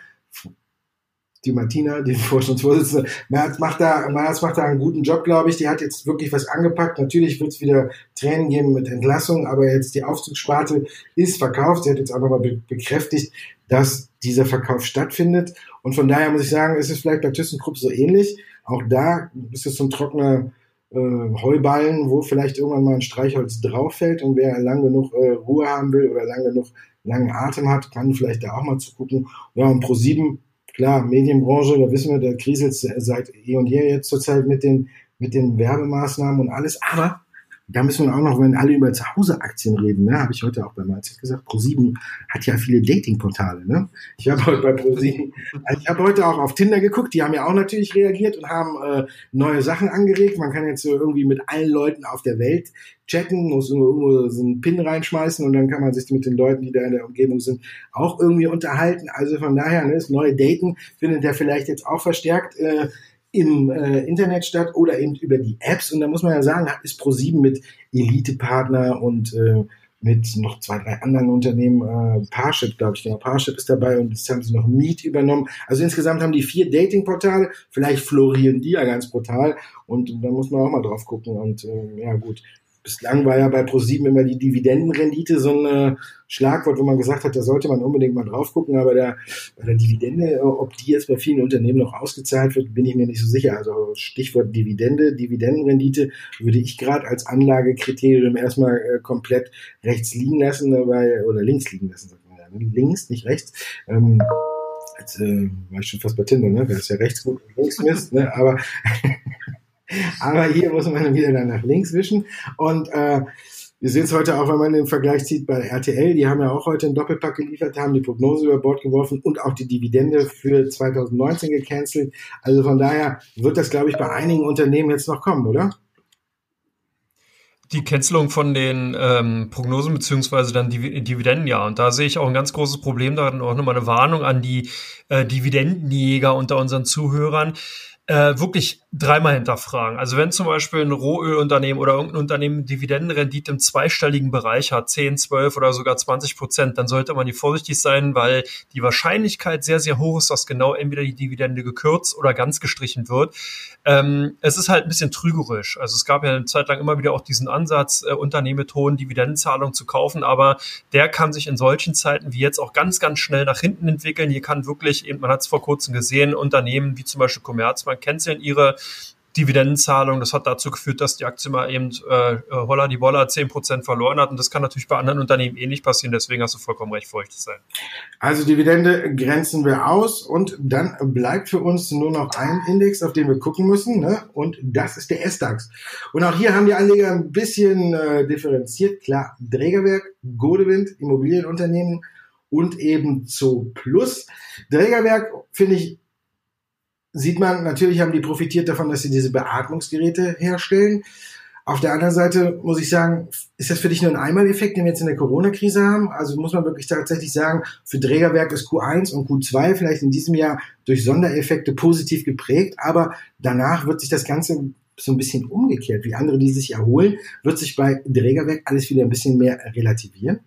Die Martina, die Vorstandsvorsitzende, Merz macht da, Merz macht da einen guten Job, glaube ich. Die hat jetzt wirklich was angepackt. Natürlich wird es wieder Tränen geben mit Entlassung, aber jetzt die Aufzugssparte ist verkauft. Sie hat jetzt einfach mal be- bekräftigt, dass dieser Verkauf stattfindet. Und von daher muss ich sagen, ist es vielleicht bei ThyssenKrupp so ähnlich. Auch da ist es so ein trockener äh, Heuballen, wo vielleicht irgendwann mal ein Streichholz drauf fällt. Und wer lang genug äh, Ruhe haben will oder lang genug langen Atem hat, kann vielleicht da auch mal zugucken. Ja, und ProSieben, klar, Medienbranche, da wissen wir, da kriselt es seit eh und je jetzt zurzeit mit den, mit den Werbemaßnahmen und alles. Aber da müssen wir auch noch, wenn alle über Zuhause-Aktien reden, ne, habe ich heute auch bei Mahlzeit gesagt, ProSieben hat ja viele Datingportale. Ne? Ich habe heute bei ProSieben, also ich habe heute auch auf Tinder geguckt, die haben ja auch natürlich reagiert und haben äh, neue Sachen angeregt. Man kann jetzt so irgendwie mit allen Leuten auf der Welt chatten, muss irgendwo so einen Pin reinschmeißen und dann kann man sich mit den Leuten, die da in der Umgebung sind, auch irgendwie unterhalten. Also von daher, ne, das neue Daten findet ja vielleicht jetzt auch verstärkt äh, im äh, Internet statt oder eben über die Apps. Und da muss man ja sagen, ist ProSieben mit Elite-Partner und äh, mit noch zwei, drei anderen Unternehmen, äh, Parship, glaube ich, genau, Parship ist dabei und jetzt haben sie noch Meet übernommen. Also insgesamt haben die vier Dating-Portale, vielleicht florieren die ja ganz brutal und, und da muss man auch mal drauf gucken. Und äh, ja gut, bislang war ja bei ProSieben immer die Dividendenrendite so ein äh, Schlagwort, wo man gesagt hat, da sollte man unbedingt mal drauf gucken, aber der, der Dividende, ob die jetzt bei vielen Unternehmen noch ausgezahlt wird, bin ich mir nicht so sicher. Also Stichwort Dividende, Dividendenrendite würde ich gerade als Anlagekriterium erstmal äh, komplett rechts liegen lassen, weil, oder links liegen lassen, sagt man ja, links, nicht rechts. Ähm, jetzt äh, war ich schon fast bei Tinder, ne? Das ist ja rechts gut und links Mist, ne? Aber aber hier muss man wieder dann nach links wischen. Und äh, wir sehen es heute auch, wenn man den Vergleich zieht bei R T L. Die haben ja auch heute einen Doppelpack geliefert, haben die Prognose über Bord geworfen und auch die Dividende für zwanzig neunzehn gecancelt. Also von daher wird das, glaube ich, bei einigen Unternehmen jetzt noch kommen, oder? Die Cancelung von den ähm, Prognosen beziehungsweise dann Div- Dividenden, ja. Und da sehe ich auch ein ganz großes Problem, da dann auch nochmal eine Warnung an die äh, Dividendenjäger unter unseren Zuhörern. Äh, wirklich dreimal hinterfragen. Also wenn zum Beispiel ein Rohölunternehmen oder irgendein Unternehmen Dividendenrendite im zweistelligen Bereich hat, zehn, zwölf oder sogar zwanzig Prozent, dann sollte man hier vorsichtig sein, weil die Wahrscheinlichkeit sehr, sehr hoch ist, dass genau entweder die Dividende gekürzt oder ganz gestrichen wird. Ähm, es ist halt ein bisschen trügerisch. Also es gab ja eine Zeit lang immer wieder auch diesen Ansatz, äh, Unternehmen mit hohen Dividendenzahlungen zu kaufen, aber der kann sich in solchen Zeiten wie jetzt auch ganz, ganz schnell nach hinten entwickeln. Hier kann wirklich, eben, man hat es vor kurzem gesehen, Unternehmen wie zum Beispiel Commerzbank canceln ihre Dividendenzahlung. Das hat dazu geführt, dass die Aktie mal eben äh, holla die Wolla zehn Prozent verloren hat. Und das kann natürlich bei anderen Unternehmen ähnlich passieren. Deswegen hast du vollkommen recht, vorsichtig sein. Also Dividende grenzen wir aus. Und dann bleibt für uns nur noch ein Index, auf den wir gucken müssen. Ne? Und das ist der S DAX. Und auch hier haben die Anleger ein bisschen äh, differenziert. Klar, Drägerwerk, Godewind, Immobilienunternehmen und eben zu Plus. Drägerwerk, finde ich, sieht man, natürlich haben die profitiert davon, dass sie diese Beatmungsgeräte herstellen. Auf der anderen Seite muss ich sagen, ist das für dich nur ein Einmaleffekt, den wir jetzt in der Corona-Krise haben? Also muss man wirklich tatsächlich sagen, für Drägerwerk ist Q eins und Q zwei vielleicht in diesem Jahr durch Sondereffekte positiv geprägt, aber danach wird sich das Ganze so ein bisschen umgekehrt. Wie andere, die sich erholen, wird sich bei Drägerwerk alles wieder ein bisschen mehr relativieren.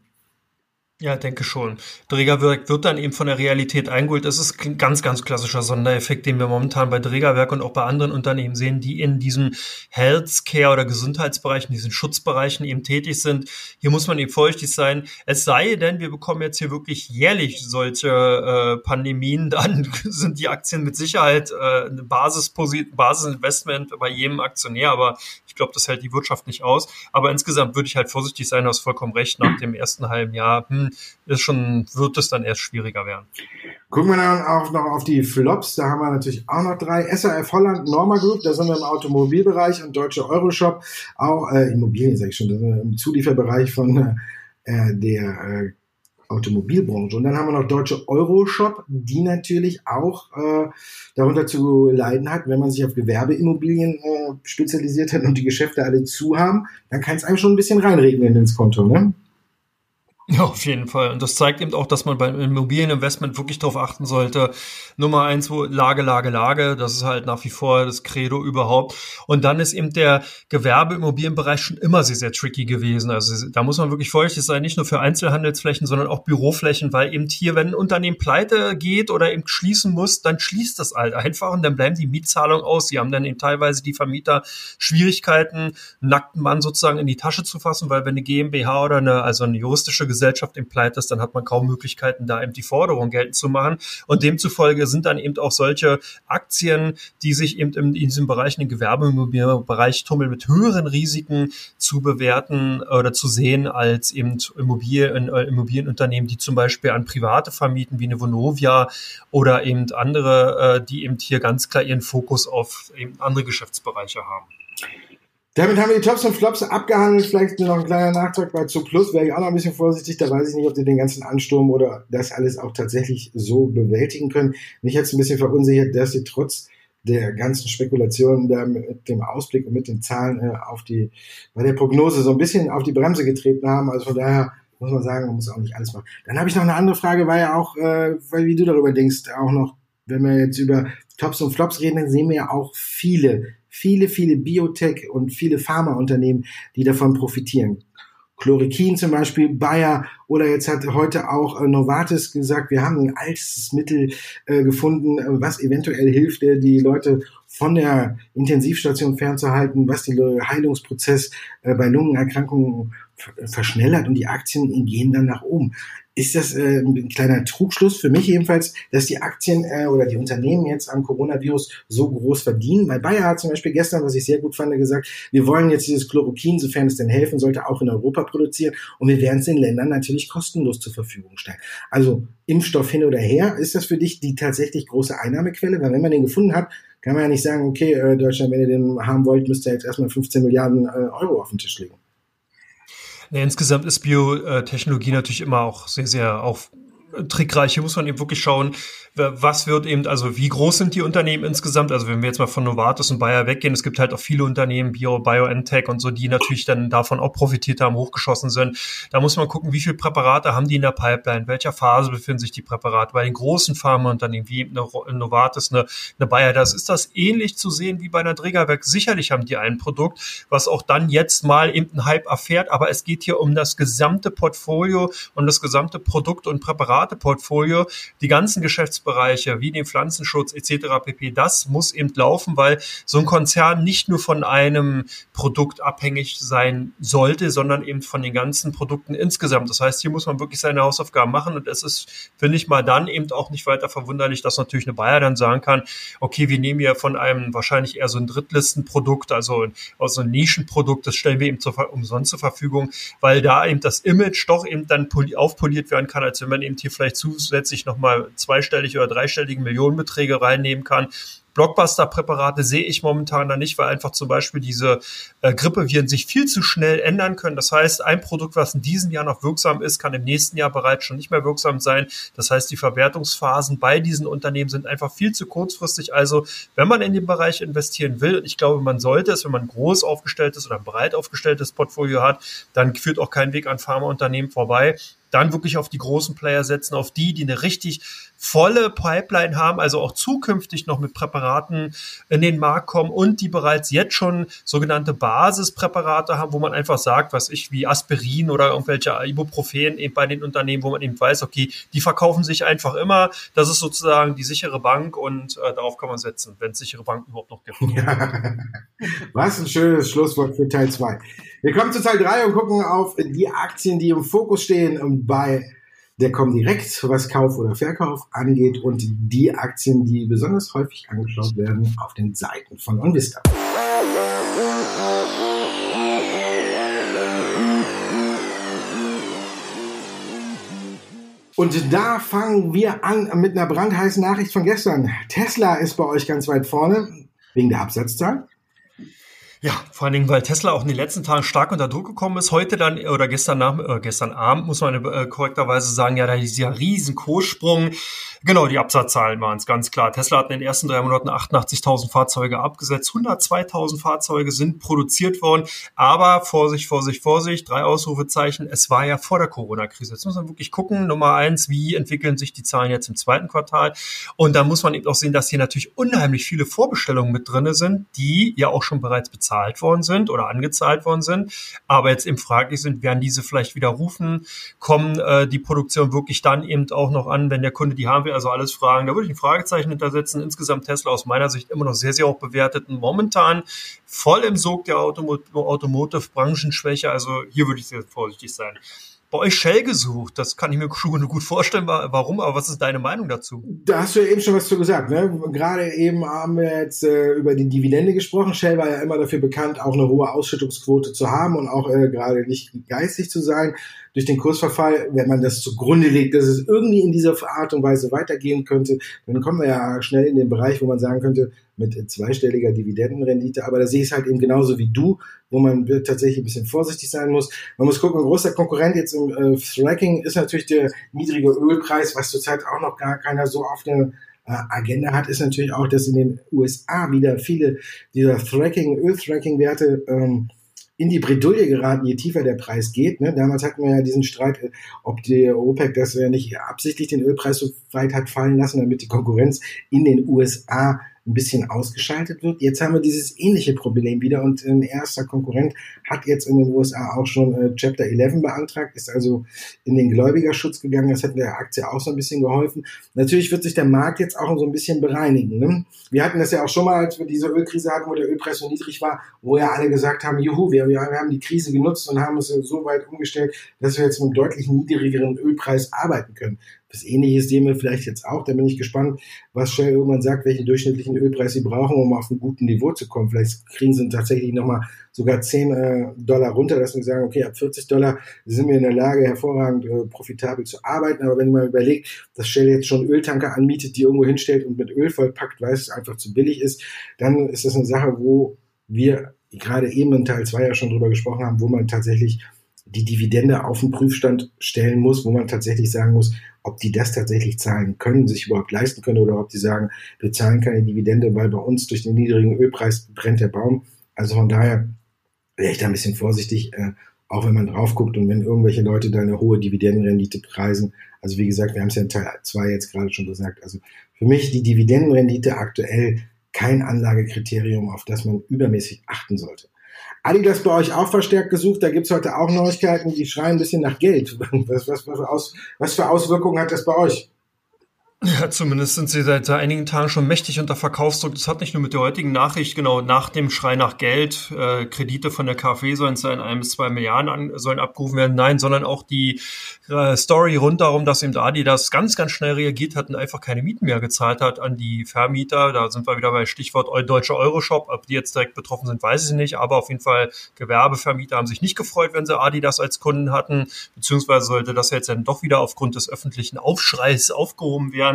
Ja, denke schon. Drägerwerk wird dann eben von der Realität eingeholt. Das ist ein ganz, ganz klassischer Sondereffekt, den wir momentan bei Drägerwerk und auch bei anderen Unternehmen sehen, die in diesen Healthcare- oder Gesundheitsbereichen, diesen Schutzbereichen eben tätig sind. Hier muss man eben vorsichtig sein. Es sei denn, wir bekommen jetzt hier wirklich jährlich solche äh, Pandemien, dann sind die Aktien mit Sicherheit äh, eine Basisposi- Basisinvestment bei jedem Aktionär, aber ich glaube, das hält die Wirtschaft nicht aus. Aber insgesamt würde ich halt vorsichtig sein, du hast vollkommen recht, nach dem ersten halben Jahr, hm, dann ist schon, wird es dann erst schwieriger werden. Gucken wir dann auch noch auf die Flops. Da haben wir natürlich auch noch drei. S A F Holland, Norma Group, da sind wir im Automobilbereich, und Deutsche Euroshop, auch äh, Immobilien, sage ich schon, da sind wir im Zulieferbereich von äh, der äh, Automobilbranche. Und dann haben wir noch Deutsche Euroshop, die natürlich auch äh, darunter zu leiden hat, wenn man sich auf Gewerbeimmobilien äh, spezialisiert hat und die Geschäfte alle zu haben, dann kann es einem schon ein bisschen reinregnen ins Konto, ne? Ja, auf jeden Fall. Und das zeigt eben auch, dass man beim Immobilieninvestment wirklich darauf achten sollte. Nummer eins, Lage, Lage, Lage. Das ist halt nach wie vor das Credo überhaupt. Und dann ist eben der Gewerbeimmobilienbereich schon immer sehr, sehr tricky gewesen. Also da muss man wirklich vorsichtig sein, nicht nur für Einzelhandelsflächen, sondern auch Büroflächen, weil eben hier, wenn ein Unternehmen pleite geht oder eben schließen muss, dann schließt das halt einfach und dann bleiben die Mietzahlungen aus. Sie haben dann eben teilweise die Vermieter Schwierigkeiten, einen nackten Mann sozusagen in die Tasche zu fassen, weil wenn eine GmbH oder eine, also eine juristische Gesellschaft Gesellschaft im Pleite ist, dann hat man kaum Möglichkeiten, da eben die Forderung geltend zu machen. Und demzufolge sind dann eben auch solche Aktien, die sich eben in diesem Bereich, in den Gewerbeimmobilienbereich tummeln, mit höheren Risiken zu bewerten oder zu sehen als eben Immobilien, Immobilienunternehmen, die zum Beispiel an Private vermieten, wie eine Vonovia oder eben andere, die eben hier ganz klar ihren Fokus auf eben andere Geschäftsbereiche haben. Damit haben wir die Tops und Flops abgehandelt. Vielleicht noch ein kleiner Nachtrag bei Zooplus. Wäre ich auch noch ein bisschen vorsichtig. Da weiß ich nicht, ob die den ganzen Ansturm oder das alles auch tatsächlich so bewältigen können. Mich hat es ein bisschen verunsichert, dass sie trotz der ganzen Spekulationen da mit dem Ausblick und mit den Zahlen äh, auf die, bei der Prognose so ein bisschen auf die Bremse getreten haben. Also von daher muss man sagen, man muss auch nicht alles machen. Dann habe ich noch eine andere Frage, weil ja auch, äh, weil wie du darüber denkst, auch noch, wenn wir jetzt über Tops und Flops reden, dann sehen wir ja auch viele Viele, viele Biotech- und viele Pharmaunternehmen, die davon profitieren. Chloroquin zum Beispiel, Bayer, oder jetzt hat heute auch äh, Novartis gesagt, wir haben ein altes Mittel äh, gefunden, äh, was eventuell hilft, äh, die Leute von der Intensivstation fernzuhalten, was den Heilungsprozess äh, bei Lungenerkrankungen f- verschnellert, und die Aktien gehen dann nach oben. Ist das äh, ein kleiner Trugschluss für mich jedenfalls, dass die Aktien äh, oder die Unternehmen jetzt am Coronavirus so groß verdienen? Weil Bayer hat zum Beispiel gestern, was ich sehr gut fand, gesagt, wir wollen jetzt dieses Chloroquin, sofern es denn helfen sollte, auch in Europa produzieren, und wir werden es den Ländern natürlich kostenlos zur Verfügung stellen. Also Impfstoff hin oder her, ist das für dich die tatsächlich große Einnahmequelle? Weil wenn man den gefunden hat, kann man ja nicht sagen, okay, äh, Deutschland, wenn ihr den haben wollt, müsst ihr jetzt erstmal fünfzehn Milliarden äh, Euro auf den Tisch legen. Ja, insgesamt ist Biotechnologie natürlich immer auch sehr, sehr auch trickreich. Hier muss man eben wirklich schauen, was wird eben, also wie groß sind die Unternehmen insgesamt? Also wenn wir jetzt mal von Novartis und Bayer weggehen, es gibt halt auch viele Unternehmen, Bio, BioNTech und so, die natürlich dann davon auch profitiert haben, hochgeschossen sind. Da muss man gucken, wie viele Präparate haben die in der Pipeline? In welcher Phase befinden sich die Präparate? Bei den großen Pharmaunternehmen wie eine Novartis, eine, eine Bayer, das ist das ähnlich zu sehen wie bei einer Drägerwerk. Sicherlich haben die ein Produkt, was auch dann jetzt mal eben einen Hype erfährt, aber es geht hier um das gesamte Portfolio, um das gesamte Produkt- und Präparateportfolio, die ganzen Geschäftsbereiche wie den Pflanzenschutz et cetera pp. Das muss eben laufen, weil so ein Konzern nicht nur von einem Produkt abhängig sein sollte, sondern eben von den ganzen Produkten insgesamt. Das heißt, hier muss man wirklich seine Hausaufgaben machen, und es ist, finde ich mal, dann eben auch nicht weiter verwunderlich, dass natürlich eine Bayer dann sagen kann, okay, wir nehmen ja von einem wahrscheinlich eher so ein Drittlistenprodukt, also aus so einem Nischenprodukt, das stellen wir eben zur, umsonst zur Verfügung, weil da eben das Image doch eben dann aufpoliert werden kann, als wenn man eben hier vielleicht zusätzlich nochmal zweistellig oder dreistellige Millionenbeträge reinnehmen kann. Blockbuster-Präparate sehe ich momentan da nicht, weil einfach zum Beispiel diese äh, Grippeviren sich viel zu schnell ändern können. Das heißt, ein Produkt, was in diesem Jahr noch wirksam ist, kann im nächsten Jahr bereits schon nicht mehr wirksam sein. Das heißt, die Verwertungsphasen bei diesen Unternehmen sind einfach viel zu kurzfristig. Also, wenn man in den Bereich investieren will, und ich glaube, man sollte es, wenn man ein groß aufgestelltes oder ein breit aufgestelltes Portfolio hat, dann führt auch kein Weg an Pharmaunternehmen vorbei. Dann wirklich auf die großen Player setzen, auf die, die eine richtig volle Pipeline haben, also auch zukünftig noch mit Präparaten in den Markt kommen und die bereits jetzt schon sogenannte Basispräparate haben, wo man einfach sagt, was ich, wie Aspirin oder irgendwelche Ibuprofen eben bei den Unternehmen, wo man eben weiß, okay, die verkaufen sich einfach immer. Das ist sozusagen die sichere Bank, und äh, darauf kann man setzen, wenn es sichere Banken überhaupt noch gibt. Ja. Was ein schönes Schlusswort für Teil zwei. Wir kommen zu Teil drei und gucken auf die Aktien, die im Fokus stehen bei der Comdirect, was Kauf oder Verkauf angeht, und die Aktien, die besonders häufig angeschaut werden auf den Seiten von OnVista. Und da fangen wir an mit einer brandheißen Nachricht von gestern. Tesla ist bei euch ganz weit vorne, wegen der Absatzzahl. Ja, vor allen Dingen, weil Tesla auch in den letzten Tagen stark unter Druck gekommen ist. Heute dann, oder gestern nach, äh, gestern Abend, muss man äh, korrekterweise sagen, ja, da ist ja riesen Kurssprung. Genau, die Absatzzahlen waren es, ganz klar. Tesla hat in den ersten drei Monaten achtundachtzigtausend Fahrzeuge abgesetzt. hundertzweitausend Fahrzeuge sind produziert worden. Aber Vorsicht, Vorsicht, Vorsicht, drei Ausrufezeichen. Es war ja vor der Corona-Krise. Jetzt muss man wirklich gucken, Nummer eins, wie entwickeln sich die Zahlen jetzt im zweiten Quartal? Und da muss man eben auch sehen, dass hier natürlich unheimlich viele Vorbestellungen mit drin sind, die ja auch schon bereits bezahlt worden sind oder angezahlt worden sind, aber jetzt eben fraglich sind, werden diese vielleicht wieder rufen, kommen äh, die Produktion wirklich dann eben auch noch an, wenn der Kunde die haben will, also alles Fragen, da würde ich ein Fragezeichen hintersetzen. Insgesamt Tesla aus meiner Sicht immer noch sehr, sehr hoch bewertet und momentan voll im Sog der Automot- Automotive-Branchenschwäche, also hier würde ich sehr vorsichtig sein. Bei euch Shell gesucht, das kann ich mir schon gut vorstellen, warum, aber was ist deine Meinung dazu? Da hast du ja eben schon was zu gesagt, ne? Gerade eben haben wir jetzt äh, über die Dividende gesprochen. Shell war ja immer dafür bekannt, auch eine hohe Ausschüttungsquote zu haben und auch äh, gerade nicht geizig zu sein. Durch den Kursverfall, wenn man das zugrunde legt, dass es irgendwie in dieser Art und Weise weitergehen könnte, dann kommen wir ja schnell in den Bereich, wo man sagen könnte, mit zweistelliger Dividendenrendite, aber da sehe ich es halt eben genauso wie du, wo man tatsächlich ein bisschen vorsichtig sein muss. Man muss gucken, ein großer Konkurrent jetzt im äh, Fracking ist natürlich der niedrige Ölpreis, was zurzeit auch noch gar keiner so auf der äh, Agenda hat, ist natürlich auch, dass in den U S A wieder viele dieser Fracking, Öl-Fracking-Werte ähm, in die Bredouille geraten, je tiefer der Preis geht. Ne? Damals hatten wir ja diesen Streit, ob die OPEC das ja nicht absichtlich den Ölpreis so weit hat fallen lassen, damit die Konkurrenz in den U S A ein bisschen ausgeschaltet wird. Jetzt haben wir dieses ähnliche Problem wieder und ein erster Konkurrent hat jetzt in den U S A auch schon äh, Chapter elf beantragt, ist also in den Gläubigerschutz gegangen. Das hat der Aktie auch so ein bisschen geholfen. Natürlich wird sich der Markt jetzt auch so ein bisschen bereinigen. Ne? Wir hatten das ja auch schon mal, als wir diese Ölkrise hatten, wo der Ölpreis so niedrig war, wo ja alle gesagt haben, juhu, wir, wir haben die Krise genutzt und haben es so weit umgestellt, dass wir jetzt mit einem deutlich niedrigeren Ölpreis arbeiten können. Das Ähnliches sehen wir vielleicht jetzt auch. Da bin ich gespannt, was Shell irgendwann sagt, welchen durchschnittlichen Ölpreis sie brauchen, um auf ein gutes Niveau zu kommen. Vielleicht kriegen sie tatsächlich nochmal sogar zehn Dollar runter, dass wir sagen, okay, ab vierzig Dollar sind wir in der Lage, hervorragend äh, profitabel zu arbeiten. Aber wenn man überlegt, dass Shell jetzt schon Öltanker anmietet, die irgendwo hinstellt und mit Öl vollpackt, weil es einfach zu billig ist, dann ist das eine Sache, wo wir gerade eben in Teil zwei ja schon drüber gesprochen haben, wo man tatsächlich die Dividende auf den Prüfstand stellen muss, wo man tatsächlich sagen muss, ob die das tatsächlich zahlen können, sich überhaupt leisten können oder ob die sagen, wir zahlen keine Dividende, weil bei uns durch den niedrigen Ölpreis brennt der Baum. Also von daher wäre ich da ein bisschen vorsichtig, äh, auch wenn man drauf guckt und wenn irgendwelche Leute da eine hohe Dividendenrendite preisen. Also wie gesagt, wir haben es ja in Teil zwei jetzt gerade schon gesagt. Also für mich die Dividendenrendite aktuell kein Anlagekriterium, auf das man übermäßig achten sollte. Adidas bei euch auch verstärkt gesucht, da gibt's heute auch Neuigkeiten, die schreien ein bisschen nach Geld. Was, was, was, aus, was für Auswirkungen hat das bei euch? Ja, zumindest sind sie seit einigen Tagen schon mächtig unter Verkaufsdruck. Das hat nicht nur mit der heutigen Nachricht, genau nach dem Schrei nach Geld, äh, Kredite von der KfW sollen in ein bis zwei Milliarden an, sollen abgerufen werden, nein, sondern auch die äh, Story rundherum, dass eben Adidas ganz, ganz schnell reagiert hat und einfach keine Mieten mehr gezahlt hat an die Vermieter. Da sind wir wieder bei Stichwort Deutsche Euroshop. Ob die jetzt direkt betroffen sind, weiß ich nicht, aber auf jeden Fall Gewerbevermieter haben sich nicht gefreut, wenn sie Adidas als Kunden hatten, beziehungsweise sollte das jetzt dann doch wieder aufgrund des öffentlichen Aufschreis aufgehoben werden.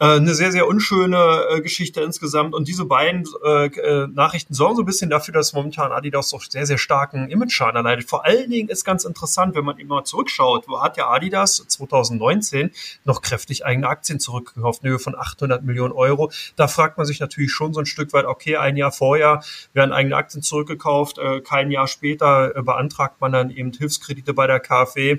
Eine sehr, sehr unschöne Geschichte insgesamt. Und diese beiden äh, Nachrichten sorgen so ein bisschen dafür, dass momentan Adidas doch sehr, sehr starken Image-Schaden erleidet. Vor allen Dingen ist ganz interessant, wenn man immer zurückschaut, wo hat ja Adidas zwanzig neunzehn noch kräftig eigene Aktien zurückgekauft, eine Höhe von achthundert Millionen Euro. Da fragt man sich natürlich schon so ein Stück weit, okay, ein Jahr vorher werden eigene Aktien zurückgekauft, äh, kein Jahr später äh, beantragt man dann eben Hilfskredite bei der KfW.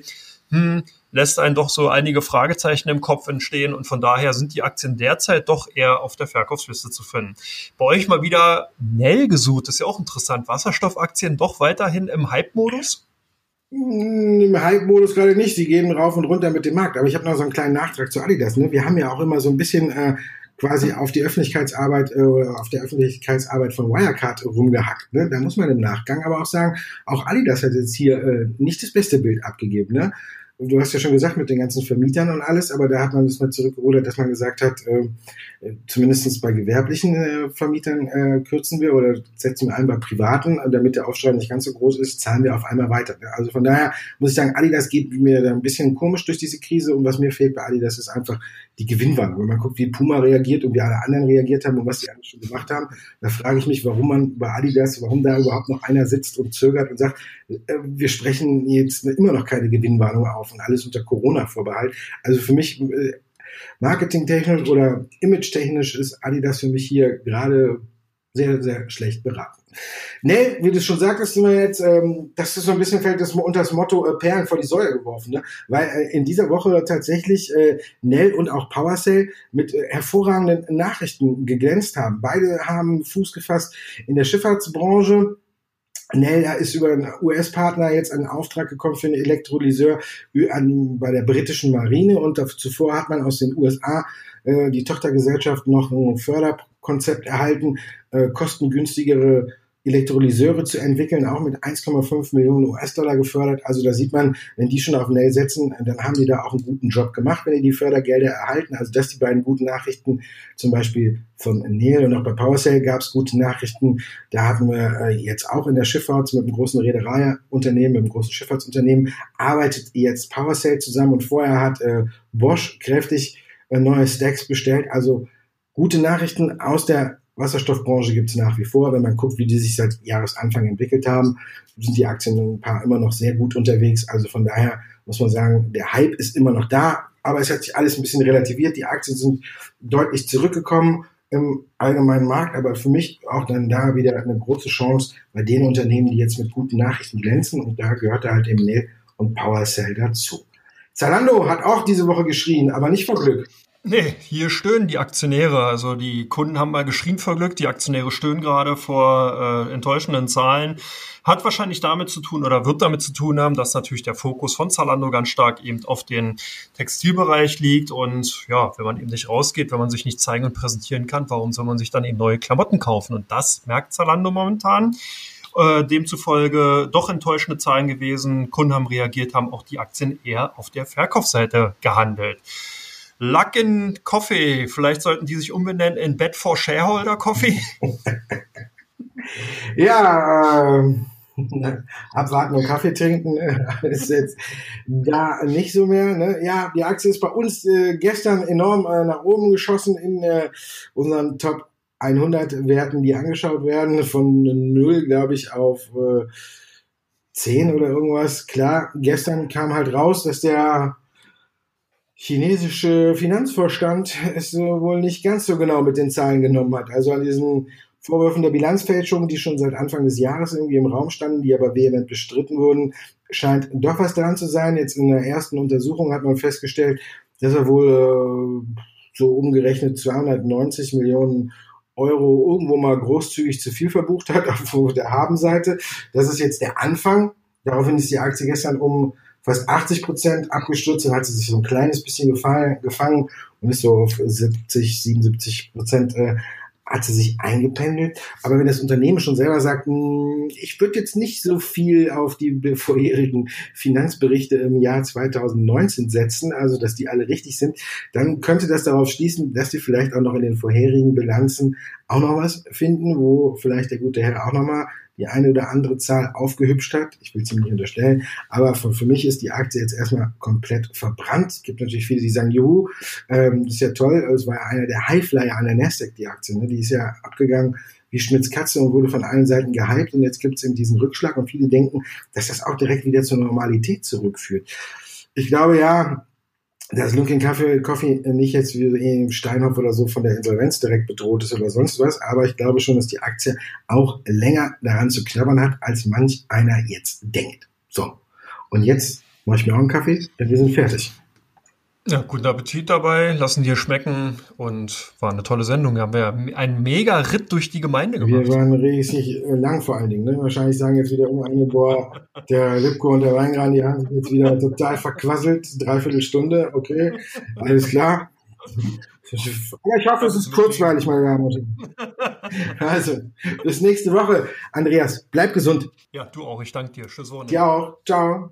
Hm, lässt einen doch so einige Fragezeichen im Kopf entstehen und von daher sind die Aktien derzeit doch eher auf der Verkaufsliste zu finden. Bei euch mal wieder N E L gesucht, ist ja auch interessant. Wasserstoffaktien doch weiterhin im Hype-Modus? Im Hype-Modus gerade nicht, sie gehen rauf und runter mit dem Markt, aber ich habe noch so einen kleinen Nachtrag zu Adidas. Ne? Wir haben ja auch immer so ein bisschen äh, quasi auf die Öffentlichkeitsarbeit äh, oder auf der Öffentlichkeitsarbeit von Wirecard rumgehackt. Ne? Da muss man im Nachgang aber auch sagen, auch Adidas hat jetzt hier äh, nicht das beste Bild abgegeben, ne? du hast ja schon gesagt, mit den ganzen Vermietern und alles, aber da hat man das mal zurückgerudert, dass man gesagt hat, äh, zumindest bei gewerblichen äh, Vermietern äh, kürzen wir oder setzen wir ein bei privaten, damit der Aufschrei nicht ganz so groß ist, zahlen wir auf einmal weiter. Also von daher muss ich sagen, Adidas geht mir da ein bisschen komisch durch diese Krise und was mir fehlt bei Adidas ist einfach die Gewinnwahl. Wenn man guckt, wie Puma reagiert und wie alle anderen reagiert haben und was die anderen schon gemacht haben, da frage ich mich, warum man bei Adidas, warum da überhaupt noch einer sitzt und zögert und sagt, äh, wir sprechen jetzt immer noch keine Gewinnwarnung auf und alles unter Corona-Vorbehalt. Also für mich, äh, marketingtechnisch oder image-technisch ist Adidas für mich hier gerade sehr, sehr schlecht beraten. Ne, wie du schon sagtest, sind wir jetzt, ähm, das ist so ein bisschen fällt das unter das Motto äh, Perlen vor die Säue geworfen, ne? Weil äh, in dieser Woche tatsächlich äh, N E L und auch Powercell mit äh, hervorragenden Nachrichten geglänzt haben. Beide haben Fuß gefasst in der Schifffahrtsbranche. N E L ist über einen U S-Partner jetzt einen Auftrag gekommen für einen Elektrolyseur an, bei der britischen Marine und da, zuvor hat man aus den U S A äh, die Tochtergesellschaft noch ein Förderkonzept erhalten, äh, kostengünstigere Elektrolyseure zu entwickeln, auch mit eins Komma fünf Millionen U S-Dollar gefördert. Also da sieht man, wenn die schon auf N E L setzen, dann haben die da auch einen guten Job gemacht, wenn die die Fördergelder erhalten. Also das sind die beiden guten Nachrichten, zum Beispiel von N E L. Und auch bei Powercell gab es gute Nachrichten. Da hatten wir jetzt auch in der Schifffahrt mit einem großen Reedereiunternehmen, mit einem großen Schifffahrtsunternehmen, arbeitet jetzt Powercell zusammen. Und vorher hat äh, Bosch kräftig äh, neue Stacks bestellt. Also gute Nachrichten aus der Wasserstoffbranche gibt es nach wie vor. Wenn man guckt, wie die sich seit Jahresanfang entwickelt haben, sind die Aktien ein paar immer noch sehr gut unterwegs. Also von daher muss man sagen, der Hype ist immer noch da, aber es hat sich alles ein bisschen relativiert. Die Aktien sind deutlich zurückgekommen im allgemeinen Markt, aber für mich auch dann da wieder eine große Chance bei den Unternehmen, die jetzt mit guten Nachrichten glänzen und da gehört halt eben N E L und Powercell dazu. Zalando hat auch diese Woche geschrien, aber nicht vor Glück. Nee, hier stöhnen die Aktionäre. Also die Kunden haben mal geschrien vor Glück, die Aktionäre stöhnen gerade vor äh, enttäuschenden Zahlen. Hat wahrscheinlich damit zu tun oder wird damit zu tun haben, dass natürlich der Fokus von Zalando ganz stark eben auf den Textilbereich liegt. Und ja, wenn man eben nicht rausgeht, wenn man sich nicht zeigen und präsentieren kann, warum soll man sich dann eben neue Klamotten kaufen? Und das merkt Zalando momentan. Äh, demzufolge doch enttäuschende Zahlen gewesen. Kunden haben reagiert, haben auch die Aktien eher auf der Verkaufsseite gehandelt. Luck in Coffee, vielleicht sollten die sich umbenennen in Bed for Shareholder Coffee. ja, ähm, abwarten und Kaffee trinken ist jetzt da nicht so mehr. Ne? Ja, die Aktie ist bei uns äh, gestern enorm äh, nach oben geschossen in äh, unseren Top hundert Werten, die angeschaut werden, von null, glaube ich, auf äh, zehn oder irgendwas. Klar, gestern kam halt raus, dass der chinesische Finanzvorstand es wohl nicht ganz so genau mit den Zahlen genommen hat. Also an diesen Vorwürfen der Bilanzfälschung, die schon seit Anfang des Jahres irgendwie im Raum standen, die aber vehement bestritten wurden, scheint doch was dran zu sein. Jetzt in der ersten Untersuchung hat man festgestellt, dass er wohl äh, so umgerechnet zweihundertneunzig Millionen Euro irgendwo mal großzügig zu viel verbucht hat auf der Habenseite. Das ist jetzt der Anfang. Daraufhin ist die Aktie gestern um fast achtzig Prozent abgestürzt, dann hat sie sich so ein kleines bisschen gefallen, gefangen und ist so auf siebzig, siebenundsiebzig Prozent äh, hat sie sich eingependelt. Aber wenn das Unternehmen schon selber sagt, mh, ich würde jetzt nicht so viel auf die vorherigen Finanzberichte im Jahr zweitausendneunzehn setzen, also dass die alle richtig sind, dann könnte das darauf schließen, dass die vielleicht auch noch in den vorherigen Bilanzen auch noch was finden, wo vielleicht der gute Herr auch noch mal die eine oder andere Zahl aufgehübscht hat. Ich will es ihm nicht unterstellen, aber für, für mich ist die Aktie jetzt erstmal komplett verbrannt. Es gibt natürlich viele, die sagen, juhu, ähm, das ist ja toll, es war ja einer der Highflyer an der Nasdaq, die Aktie, ne? Die ist ja abgegangen wie Schmitz Katze und wurde von allen Seiten gehypt und jetzt gibt es eben diesen Rückschlag und viele denken, dass das auch direkt wieder zur Normalität zurückführt. Ich glaube ja, dass Luck in Coffee nicht jetzt wie Steinhoff oder so von der Insolvenz direkt bedroht ist oder sonst was, aber ich glaube schon, dass die Aktie auch länger daran zu knabbern hat, als manch einer jetzt denkt. So, und jetzt mache ich mir auch einen Kaffee, denn wir sind fertig. Ja, guten Appetit dabei, lassen dir schmecken und war eine tolle Sendung. Da haben wir einen mega Ritt durch die Gemeinde gemacht. Wir waren riesig lang vor allen Dingen. Ne? Wahrscheinlich sagen jetzt wieder um eine, boah, der Lipko und der Weingran, die haben sich jetzt wieder total verquasselt. Dreiviertel Stunde, okay, alles klar. Aber ich hoffe, es ist kurzweilig, meine Damen und Herren. Also, bis nächste Woche. Andreas, bleib gesund. Ja, du auch, ich danke dir. Tschüss. Dir auch, ciao.